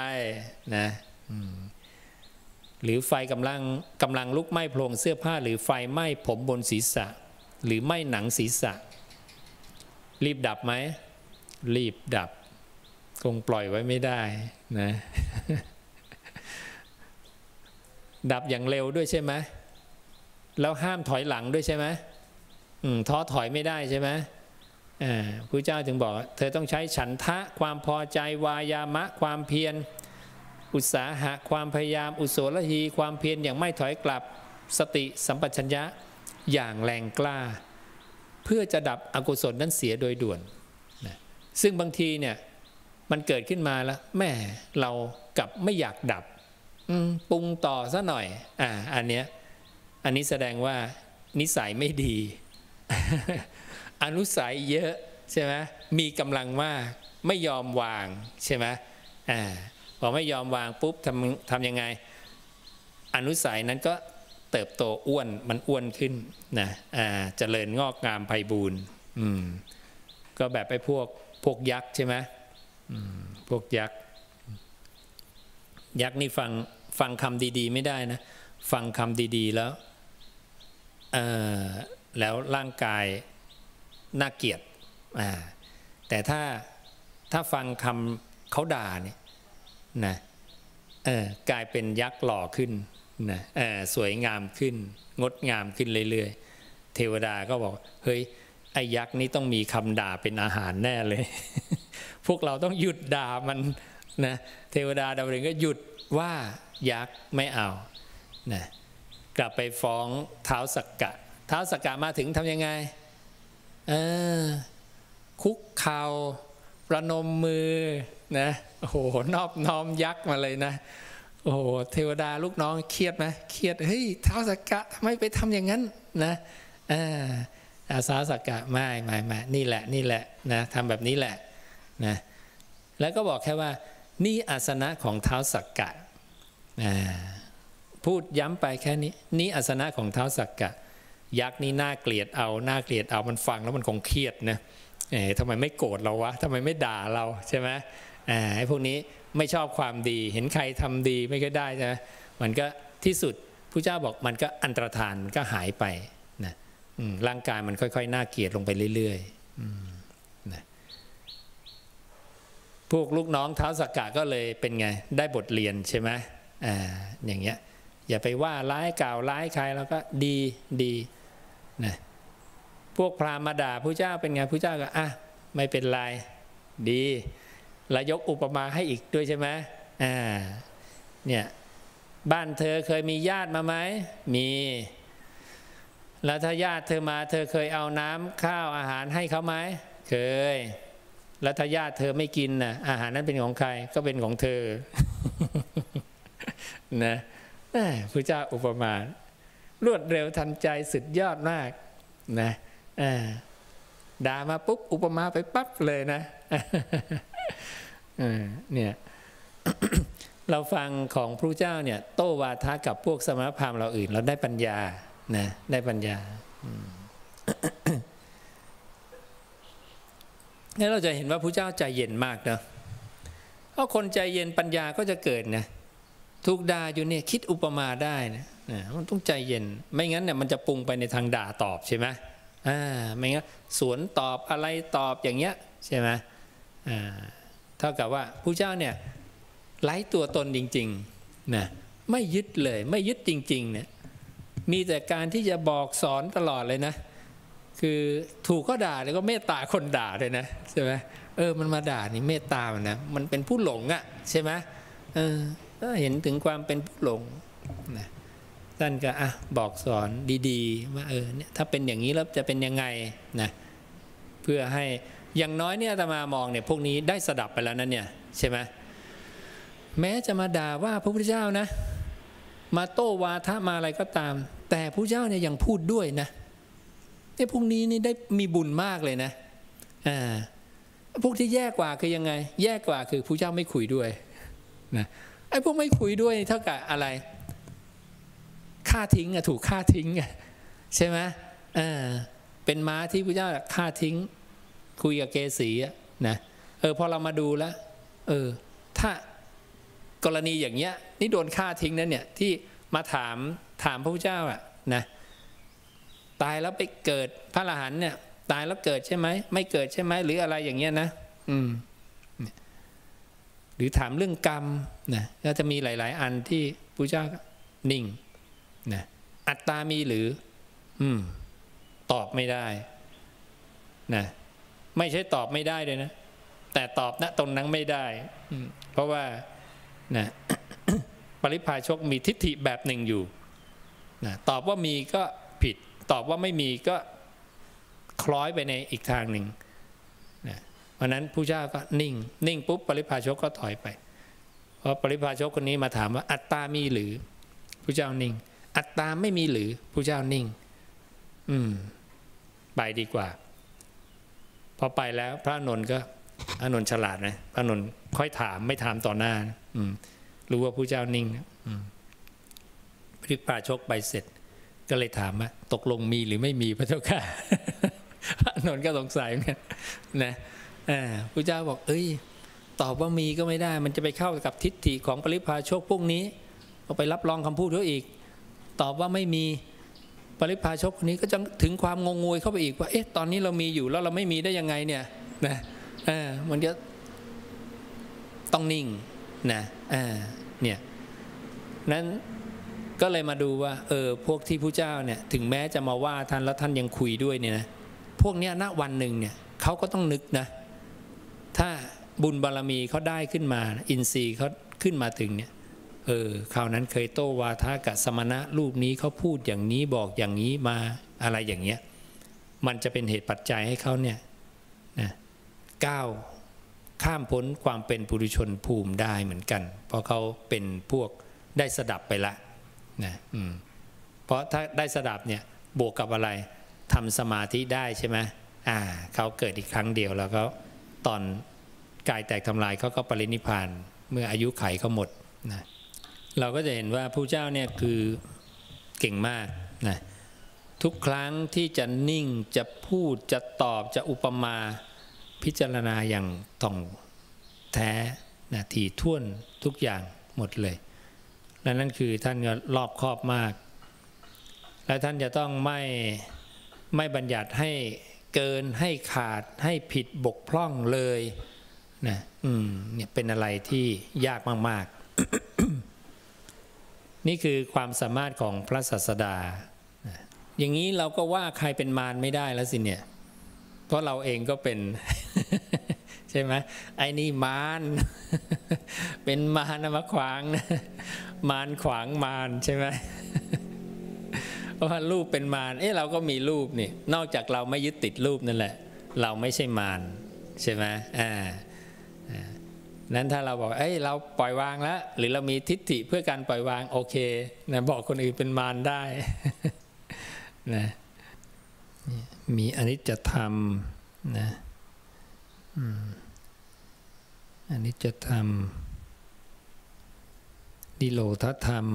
นะหรือไฟกำลังลุกไหม้โพลงเสื้อผ้าหรือไฟไหม้ผมบนศีรษะหรือไหม้หนังศีรษะรีบดับไหมรีบดับคงปล่อยไว้ไม่ได้นะ ดับอย่างเร็วด้วยใช่ไหมแล้วห้ามถอยหลังด้วยใช่ไหมท้อถอยไม่ได้ใช่ไหมพระเจ้าจึงบอกเธอต้องใช้ฉันทะความพอใจวายามะความเพียรอุตสาหะความพยายามอุโสรหีความเพียรอย่างไม่ถอยกลับสติสัมปชัญญะอย่างแรงกล้าเพื่อจะดับอกุศลนั้นเสียโดยด่วนนะซึ่งบางทีเนี่ยมันเกิดขึ้นมาแล้วแม่เรากลับไม่อยากดับปรุงต่อซะหน่อยอันนี้แสดงว่านิสัยไม่ดี อนุสัยเยอะใช่ไหมมีกำลังมากไม่ยอมวางใช่ไหมพอไม่ยอมวางปุ๊บทำยังไงอนุสัยนั้นก็เติบโตอ้วนมันอ้วนขึ้นนะเจริญงอกงามไพบูรย์ก็แบบไปพวกยักษ์ใช่ไหมพวกยักษ์นี่ฟังคำดีๆไม่ได้นะฟังคำดีๆแล้วร่างกายน่าเกลียดแต่ถ้าฟังคำเขาด่าเนี่ยนะกลายเป็นยักษ์หล่อขึ้นนะสวยงามขึ้นงดงามขึ้นเรื่อยๆเทวดาก็บอกเฮ้ยไอ้ยักษ์นี้ต้องมีคำด่าเป็นอาหารแน่เลย พวกเราต้องหยุดด่ามันนะเทวดาดาวดึงก็หยุดว่ายักษ์ไม่เอานะกลับไปฟ้องท้าวสักกะท้าวสักกะมาถึงทำยังไงคุกเข่าประนมมือนะโอ้โหนอบน้อมยักษ์มาเลยนะโอ้โหเทวดาลูกน้องเครียดไหมเครียดเฮ้ยท้าวสักกะทำไมไปทำอย่างนั้นนะ อาสาสักกะไม่นี่แหละนะทำแบบนี้แหละนะแล้วก็บอกแค่ว่านี่อาสนะของเท้าสักกะพูดย้ำไปแค่นี้นี่อาสนะของเท้าสักกะยักษ์นี่น่าเกลียดเอามันฟังแล้วมันคงเครียดนะทำไมไม่โกรธเราวะทำไมไม่ด่าเราใช่ไหมไอ้พวกนี้ไม่ชอบความดีเห็นใครทำดีไม่ก็ได้ใช่ไหมมันก็ที่สุดพระเจ้าบอกมันก็อันตรธานมันก็หายไปนะร่างกายมันค่อยๆน่าเกลียดลงไปเรื่อยๆนะพวกลูกน้องท้าวสักกะก็เลยเป็นไงได้บทเรียนใช่ไหมอย่างเงี้ยอย่าไปว่าร้ายกล่าวร้ายใครแล้วก็ดีนะพวกพราหมณ์มาด่าพระเจ้าเป็นไงพระเจ้าก็ไม่เป็นไรดีแล้วยกอุปมาให้อีกด้วยใช่ไหมเนี่ยบ้านเธอเคยมีญาติมาไหมมีแล้วถ้าญาติเธอมาเธอเคยเอาน้ำข้าวอาหารให้เขาไหมเคยแล้วถ้าญาติเธอไม่กินนะอาหารนั้นเป็นของใครก็เป็นของเธอ นะพระเจ้าอุปมารวดเร็วทันใจสุดยอดมากนะด่ามาปุ๊บอุปมาไปปั๊บเลยนะ เนี่ย เราฟังของพระเจ้าเนี่ยโต้วาทะกับพวกสมณพราหมณ์เราอื่นเราได้ปัญญานะได้ปัญญาแล้วเราจะเห็นว่าพระเจ้าใจเย็นมากนะเพราะคนใจเย็นปัญญาก็จะเกิดนะถูกด่าอยู่เนี่ยคิดอุปมาได้นะมันต้องใจเย็นไม่งั้นเนี่ยมันจะปรุงไปในทางด่าตอบใช่ไหมไม่งั้นสวนตอบอะไรตอบอย่างเงี้ยใช่ไหมเท่ากับว่าพระเจ้าเนี่ยไร้ตัวตนจริงๆนะไม่ยึดเลยไม่ยึดจริงๆเนี่ยมีแต่การที่จะบอกสอนตลอดเลยนะคือถูกก็ด่าแล้วก็เมตตาคนด่าเลยนะใช่ไหมมันมาด่านี่เมตตามันนะมันเป็นผู้หลงอ่ะใช่ไหมเห็นถึงความเป็นผู้หลงนะท่านก็บอกสอนดีๆว่าเนี่ยถ้าเป็นอย่างนี้แล้วจะเป็นยังไงนะเพื่อให้อย่างน้อยเนี่ยอาตมามองเนี่ยพวกนี้ได้สดับไปแล้วนั่นเนี่ยใช่ไหมแม้จะมาด่าว่าพระพุทธเจ้านะมาโต้วาทะมาอะไรก็ตามแต่พระเจ้าเนี่ยยังพูดด้วยนะไอ้พวกนี้นี่ได้มีบุญมากเลยนะพวกที่แย่กว่าคือยังไงแย่กว่าคือพระเจ้าไม่คุยด้วยนะไอ้พวกไม่คุยด้วยเท่ากับอะไรฆ่าทิ้งถูกฆ่าทิ้งใช่ไหมเป็นม้าที่พระเจ้าฆ่าทิ้งคุยกับเกสีนะพอเรามาดูแล้วถ้ากรณีอย่างเงี้ยนี่โดนฆ่าทิ้งนั่นเนี่ยที่มาถามพระพุทธเจ้านะตายแล้วไปเกิดพระอรหันต์เนี่ยตายแล้วเกิดใช่ไหมไม่เกิดใช่ไหมหรืออะไรอย่างเงี้ยนะหรือถามเรื่องกรรมนะก็จะมีหลายๆอันที่พระพุทธเจ้านิ่งนะอัตตามีหรือตอบไม่ได้นะไม่ใช่ตอบไม่ได้เลยนะแต่ตอบณตรงนั้นไม่ได้เพราะว่านะ ปริพาชกมีทิฏฐิแบบหนึ่งอยู่นะตอบว่ามีก็ผิดตอบว่าไม่มีก็คล้อยไปในอีกทางหนึ่งนะเพราะนั้นผู้เจ้าก็นิ่งปุ๊บปริพาชกก็ถอยไปเพราะปริพาชกคนนี้มาถามว่าอัตตามีหรือผู้เจ้านิ่งอัตตาไม่มีหรือผู้เจ้านิ่งไปดีกว่าพอไปแล้วพระอานนท์ก็อานนท์ฉลาดนะพระอานนท์ค่อยถามไม่ถามต่อหน้ารู้ว่าพระเจ้านิ่งนะปริพาชกไปเสร็จก็เลยถามว่าตกลงมีหรือไม่มีพระเจ้าค่ะ พระอานนท์ก็สงสัยเหมือนกันนะพระเจ้าบอกตอบว่ามีก็ไม่ได้มันจะไปเข้ากับทิฏฐิของปริพาชกพวกนี้เอาไปรับรองคำพูดเขาอีกตอบว่าไม่มีปริพาชกคนนี้ก็จะถึงความงงงวยเข้าไปอีกว่าตอนนี้เรามีอยู่แล้วเราไม่มีได้ยังไงเนี่ยนะมันจะต้องนิ่งนะเนี่ยนั้นก็เลยมาดูว่าพวกที่พระเจ้าเนี่ยถึงแม้จะมาว่าท่านแล้วท่านยังคุยด้วยเนี่ยนะพวกเนี้ยณวันหนึ่งเนี่ยเขาก็ต้องนึกนะถ้าบุญบารมีเขาได้ขึ้นมาอินทรีย์เขาขึ้นมาถึงเนี่ยคราวนั้นเคยโต้วาทะกับสมณะรูปนี้เขาพูดอย่างนี้บอกอย่างนี้มาอะไรอย่างเงี้ยมันจะเป็นเหตุปัจจัยให้เขาเนี่ยนะก้าวข้ามพ้นความเป็นปุถุชนภูมิได้เหมือนกันเพราะเขาเป็นพวกได้สดับไปละนะเพราะถ้าได้สดับเนี่ยบวกกับอะไร ทำสมาธิได้ใช่ไหมเขาเกิดอีกครั้งเดียวแล้วก็ตอนกายแตกทำลายเขาก็ปรินิพพานเมื่ออายุไขเขาหมดนะเราก็จะเห็นว่าพระเจ้าเนี่ยคือเก่งมากนะทุกครั้งที่จะนิ่งจะพูดจะตอบจะอุปมาพิจารณาอย่างท่องแท้นะถี่ถ้วนทุกอย่างหมดเลยและนั่นคือท่านก็รอบคอบมากและท่านจะต้องไม่บัญญัติให้เกินให้ขาดให้ผิดบกพร่องเลยนะเนี่ยเป็นอะไรที่ยากมากๆ นี่คือความสามารถของพระศาสดาอย่างนี้เราก็ว่าใครเป็นมารไม่ได้แล้วสิเนี่ยเพราะเราเองก็เป็น ใช่ไหมไอ้นี่มาร เป็นมารมาขวาง มารขวางมารใช่ไหม เพราะว่ารูปเป็นมารเราก็มีรูปนี่นอกจากเราไม่ยึดติดรูปนั่นแหละเราไม่ใช่มารใช่ไหมนั้นถ้าเราบอกเราปล่อยวางแล้วหรือเรามีทิฏฐิเพื่อการปล่อยวางโอเคนะบอกคนอื่นเป็นมารได้ นะมีอนิจจธรรมนะอนิจจธรรมนิโรธธรรม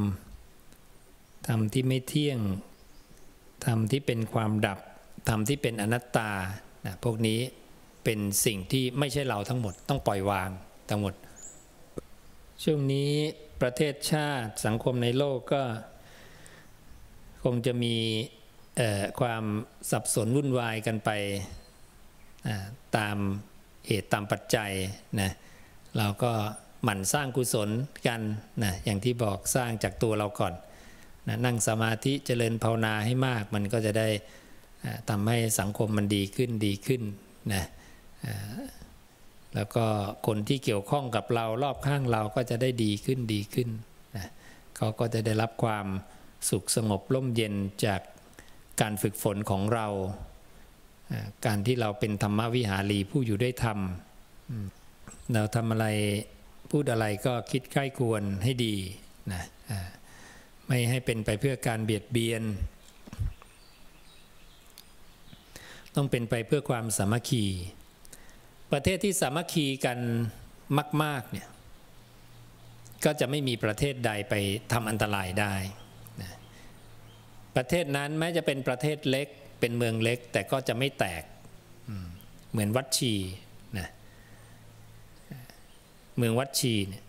ธรรมที่ไม่เที่ยงธรรมที่เป็นความดับธรรมที่เป็นอนัตตานะพวกนี้เป็นสิ่งที่ไม่ใช่เราทั้งหมดต้องปล่อยวางทั้งหมดช่วงนี้ประเทศชาติสังคมในโลกก็คงจะมีความสับสนวุ่นวายกันไปตามเหตุตามปัจจัยนะเราก็หมั่นสร้างกุศลกันนะอย่างที่บอกสร้างจากตัวเราก่อนนะนั่งสมาธิเจริญภาวนาให้มากมันก็จะได้ทำให้สังคมมันดีขึ้นดีขึ้นนะแล้วก็คนที่เกี่ยวข้องกับเรารอบข้างเราก็จะได้ดีขึ้นดีขึ้นนะเขาก็จะได้รับความสุขสงบร่มเย็นจากการฝึกฝนของเราการที่เราเป็นธรรมวิหารีผู้อยู่ด้วยธรรมเราทำอะไรพูดอะไรก็คิดใคร่ควรให้ดีนะไม่ให้เป็นไปเพื่อการเบียดเบียนต้องเป็นไปเพื่อความสามัคคีประเทศที่สามัคคีกันมากๆเนี่ยก็จะไม่มีประเทศใดไปทำอันตรายได้ประเทศนั้นแม้จะเป็นประเทศเล็กเป็นเมืองเล็กแต่ก็จะไม่แตกเหมือนวัดชีนะเมืองวัดชีเนี่ย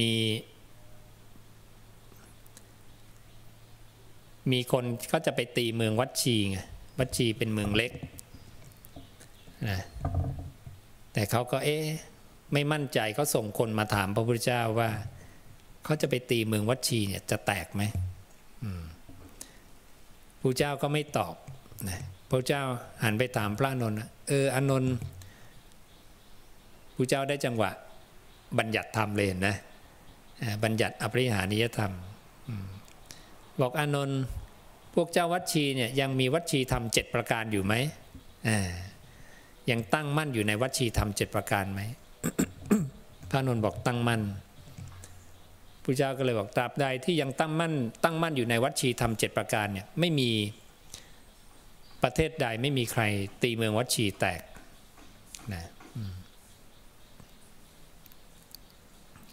มีคนก็จะไปตีเมืองวัดชีไงวัดชีเป็นเมืองเล็กนะแต่เขาก็ไม่มั่นใจเขาส่งคนมาถามพระพุทธเจ้าว่าเขาจะไปตีเมืองวัดชีเนี่ยจะแตกไหมพระเจ้าก็ไม่ตอบนะพระเจ้าหันไปถามพระอานนท์อานนท์พระเจ้าได้จังหวะบัญญัติธรรมเลยนะบัญญัติอปริหานิยธรรมบอกอานนท์พวกเจ้าวัดชีเนี่ยยังมีวัดชีธรรม7ประการอยู่ไหมยังตั้งมั่นอยู่ในวัดชีธรรม7ประการไหม พระอานนท์บอกตั้งมั่นพระเจ้าก็เลยบอกตราบใดที่ยังตั้งมั่นอยู่ในวัดชีธรรม7ประการเนี่ยไม่มีประเทศใดไม่มีใครตีเมืองวัดชีแตกนะ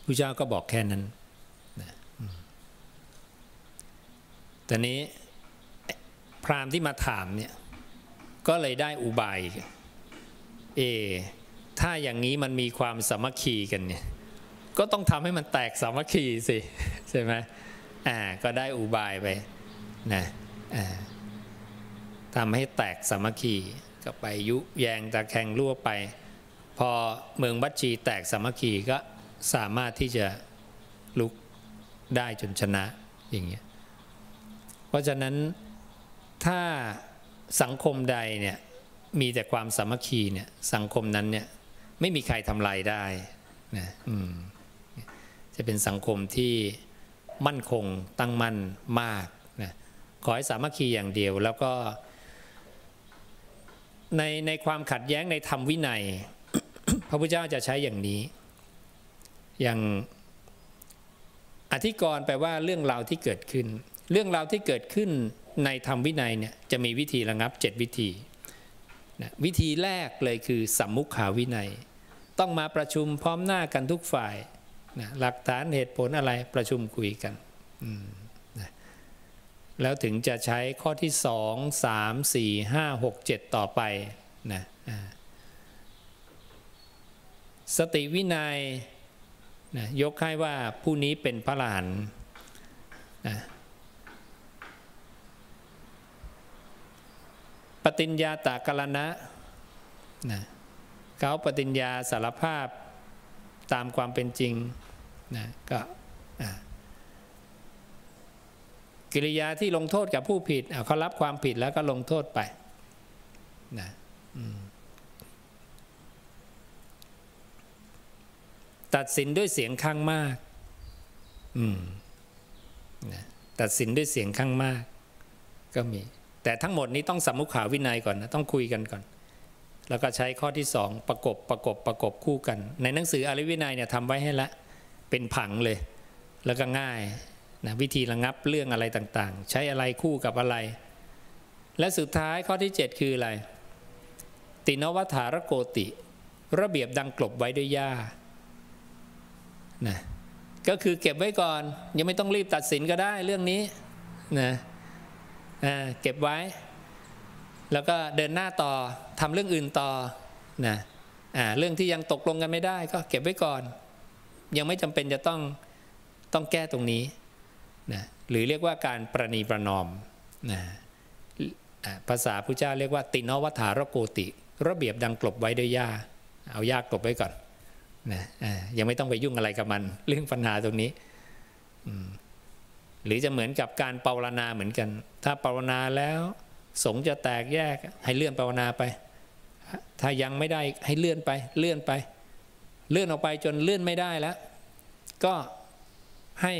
พระเจ้าก็บอกแค่นั้นนะแต่นี้พราหมณ์ที่มาถามเนี่ยก็เลยได้อุบายถ้าอย่างนี้มันมีความสามัคคีกันเนี่ยก็ต้องทำให้มันแตกสามัคคีสิใช่ไหมก็ได้อุบายไปนะทำให้แตกสามัคคีก็ไปยุแยงตะแคงรั่วไปพอเมืองวัดชีแตกสามัคคีก็สามารถที่จะลุกได้จนชนะอย่างเงี้ยเพราะฉะนั้นถ้าสังคมใดเนี่ยมีแต่ความสามัคคีเนี่ยสังคมนั้นเนี่ยไม่มีใครทำลายได้นะจะเป็นสังคมที่มั่นคงตั้งมั่นมากนะขอให้สามัคคีอย่างเดียวแล้วก็ในความขัดแย้งในธรรมวินัย พระพุทธเจ้าจะใช้อย่างนี้อย่างอธิกรณ์แปลว่าเรื่องราวที่เกิดขึ้น ในธรรมวินัยเนี่ยจะมีวิธีระงับ7วิธีนะวิธีแรกเลยคือสัมมุขาวินัยต้องมาประชุมพร้อมหน้ากันทุกฝ่ายนะหลักฐานเหตุผลอะไรประชุมคุยกันนะแล้วถึงจะใช้ข้อที่2, 3, 4, 5, 6, 7ต่อไปนะสติวินัยนะยกให้ว่าผู้นี้เป็นพระอรหันต์นะปฏิญญาตากรณะนะเขาปฏิญญาสารภาพตามความเป็นจริงนะก็กิริยาที่ลงโทษกับผู้ผิดเขารับความผิดแล้วก็ลงโทษไปนะตัดสินด้วยเสียงข้างมากนะตัดสินด้วยเสียงข้างมากก็มีแต่ทั้งหมดนี้ต้องสัมมุขาวินัยก่อนนะต้องคุยกันก่อนแล้วก็ใช้ข้อที่2ประกบคู่กันในหนังสืออริยวินัยเนี่ยทำไว้ให้ละเป็นผังเลยแล้วก็ง่ายนะวิธีระงับเรื่องอะไรต่างๆใช้อะไรคู่กับอะไรและสุดท้ายข้อที่7คืออะไรตินวัฏฐารโกติระเบียบดังกลบไว้ด้วยหญ้านะก็คือเก็บไว้ก่อนยังไม่ต้องรีบตัดสินก็ได้เรื่องนี้นะเก็บไว้แล้วก็เดินหน้าต่อทำเรื่องอื่นต่อนะเรื่องที่ยังตกลงกันไม่ได้ก็เก็บไว้ก่อนยังไม่จำเป็นจะต้องแก้ตรงนี้นะหรือเรียกว่าการประนีประนอมนะภาษาพุทธเจ้าเรียกว่าตินวัฏฐารโกติระเบียบดังกลบไว้ด้วยหญ้าเอาหญ้ากลบไว้ก่อนนะยังไม่ต้องไปยุ่งอะไรกับมันเรื่องปัญหาตรงนี้หรือจะเหมือนกับการภาวนาเหมือนกันถ้าภาวนาแล้วสงฆ์จะแตกแยกให้เลื่อนภาวนาไปถ้ายังไม่ได้ให้เลื่อนไปเลื่อนออกไปจนเลื่อนไม่ได้แล้วก็ให้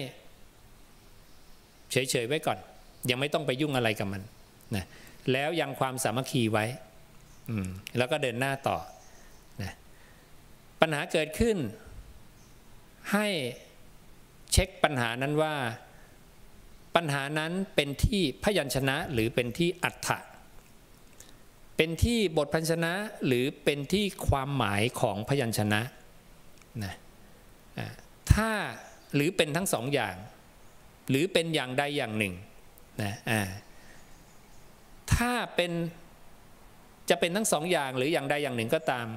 เฉยๆไว้ก่อนยังไม่ต้องไปยุ่งอะไรกับมันนะแล้วยังความสามัคคีไว้แล้วก็เดินหน้าต่อนะปัญหาเกิดขึ้นให้เช็คปัญหานั้นว่าปัญหานั้นเป็นที่พยัญชนะหรือเป็นที่อัฏฐะเป็นที่บทพยัญชนะหรือเป็นที่ความหมายของพยัญชนะนะถ้าหรือเป็นทั้งสองอย่างหรือเป็นอย่างใดอย่างหนึ่งนะถ้าเป็นจะเป็นทั้งสองอย่างหรืออย่างใดอย่างหนึ่งก็ตาม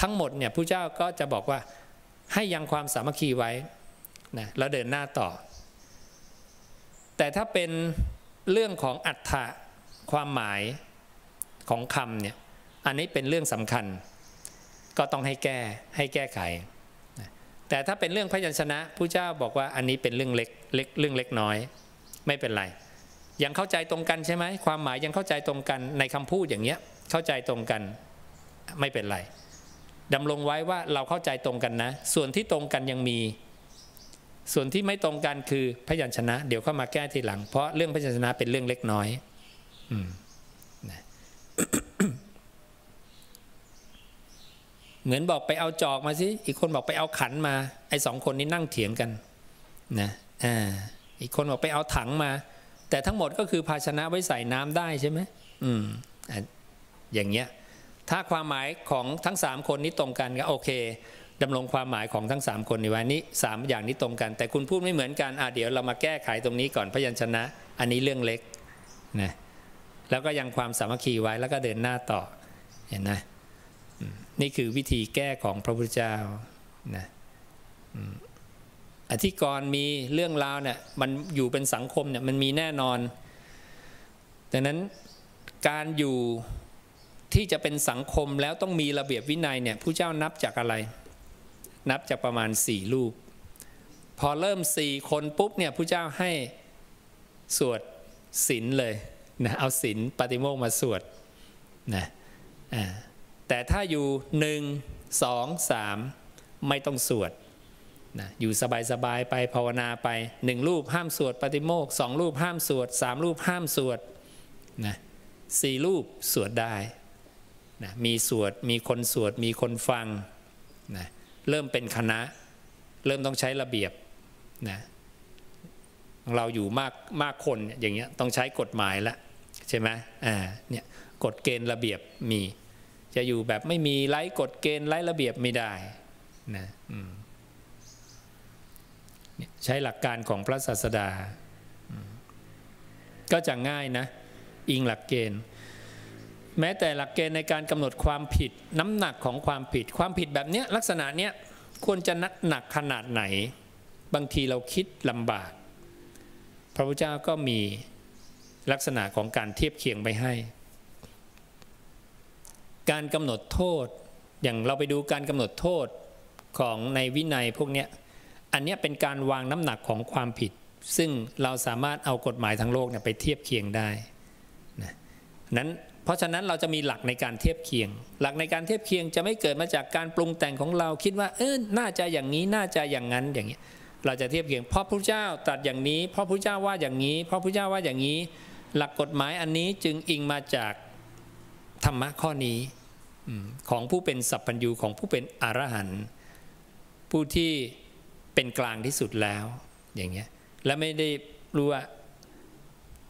ทั้งหมดเนี่ยพระเจ้าก็จะบอกว่าให้ยังความสามัคคีไว้นะแล้วเดินหน้าต่อแต่ถ้าเป็นเรื่องของอัฏฐะความหมายของคำเนี่ยอันนี้เป็นเรื่องสำคัญก็ต้องให้แก้ไขแต่ถ้าเป็นเรื่องพยัญชนะพระเจ้าบอกว่าอันนี้เป็นเรื่องเล็กเรื่องเล็กน้อยไม่เป็นไรยังเข้าใจตรงกันใช่ไหมความหมายยังเข้าใจตรงกันในคำพูดอย่างเงี้ยเข้าใจตรงกันไม่เป็นไรดำรงไว้ว่าเราเข้าใจตรงกันนะส่วนที่ตรงกันยังมีส่วนที่ไม่ตรงกันคือพยัญชนะเดี๋ยวเข้ามาแก้ทีหลังเพราะเรื่องพยัญชนะเป็นเรื่องเล็กน้อยนะ เหมือนบอกไปเอาจอกมาสิอีกคนบอกไปเอาขันมาไอ้สองคนนี้นั่งเถียงกันนะอีกคนบอกไปเอาถังมาแต่ทั้งหมดก็คือภาชนะไว้ใส่น้ำได้ใช่ไหมอย่างเงี้ยถ้าความหมายของทั้ง3คนนี้ตรงกันก็โอเคดำรงความหมายของทั้ง3คนในวันนี้3อย่างนี้ตรงกันแต่คุณพูดไม่เหมือนกันเดี๋ยวเรามาแก้ไขตรงนี้ก่อนพยัญชนะอันนี้เรื่องเล็กนะแล้วก็ยังความสามัคคีไว้แล้วก็เดินหน้าต่อเห็นนะนี่คือวิธีแก้ของพระพุทธเจ้านะอธิกรณ์มีเรื่องราวเนี่ยมันอยู่เป็นสังคมเนี่ยมันมีแน่นอนดังนั้นการอยู่ที่จะเป็นสังคมแล้วต้องมีระเบียบวินัยเนี่ยผู้เจ้านับจากอะไรนับจากประมาณ4รูปพอเริ่ม4คนปุ๊บเนี่ยพระเจ้าให้สวดศีลเลยนะเอาศีลปฏิโมกข์มาสวดนะแต่ถ้าอยู่1, 2, 3ไม่ต้องสวดนะอยู่สบายๆไปภาวนาไป1รูปห้ามสวดปฏิโมกข์2รูปห้ามสวด3รูปห้ามสวดนะ4รูปสวดได้นะมีสวดมีคนสวดมีคนฟังนะเริ่มเป็นคณะเริ่มต้องใช้ระเบียบนะ เราอยู่มากคนอย่างเงี้ยต้องใช้กฎหมายละใช่ไหมเนี่ยกฎเกณฑ์ระเบียบมีจะอยู่แบบไม่มีไร้กฎเกณฑ์ไร้ระเบียบไม่ได้นะใช้หลักการของพระศาสดาก็จะง่ายนะอิงหลักเกณฑ์แม้แต่หลักเกณฑ์ในการกำหนดความผิดน้ำหนักของความผิดแบบเนี้ยลักษณะเนี้ยควรจะหนักขนาดไหนบางทีเราคิดลำบากพระพุทธเจ้าก็มีลักษณะของการเทียบเคียงไปให้การกำหนดโทษอย่างเราไปดูการกำหนดโทษของในวินัยพวกเนี้ยอันเนี้ยเป็นการวางน้ำหนักของความผิดซึ่งเราสามารถเอากฎหมายทั้งโลกเนี่ยไปเทียบเคียงได้นะนั้นเพราะฉะนั้นเราจะมีหลักในการเทียบเคียงหลักในการเทียบเคียงจะไม่เกิดมาจากการปรุงแต่งของเราคิดว่าน่าจะอย่างนี้น่าจะอย่างนั้นอย่างนี้เราจะเทียบเคียงเพราะพระพุทธเจ้าตรัสอย่างนี้เพราะพระพุทธเจ้าว่าอย่างนี้เพราะพระพุทธเจ้าว่าอย่างนี้หลักกฎหมายอันนี้จึงอิงมาจากธรรมะข้อนี้ของผู้เป็นสัพพัญญูของผู้เป็นอรหันต์ผู้ที่เป็นกลางที่สุดแล้วอย่างเงี้ยและไม่ได้รู้ว่า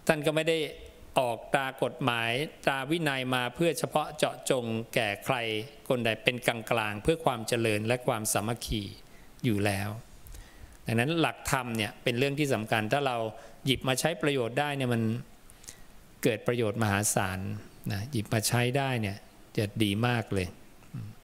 ท่านก็ไม่ได้ออกตรากฎหมายตราวินัยมาเพื่อเฉพาะเจาะจงแก่ใครคนใดเป็นกลางๆเพื่อความเจริญและความสามัคคีอยู่แล้วดังนั้นหลักธรรมเนี่ยเป็นเรื่องที่สำคัญถ้าเราหยิบมาใช้ประโยชน์ได้เนี่ยมันเกิดประโยชน์มหาศาลนะหยิบมาใช้ได้เนี่ยจะดีมากเลย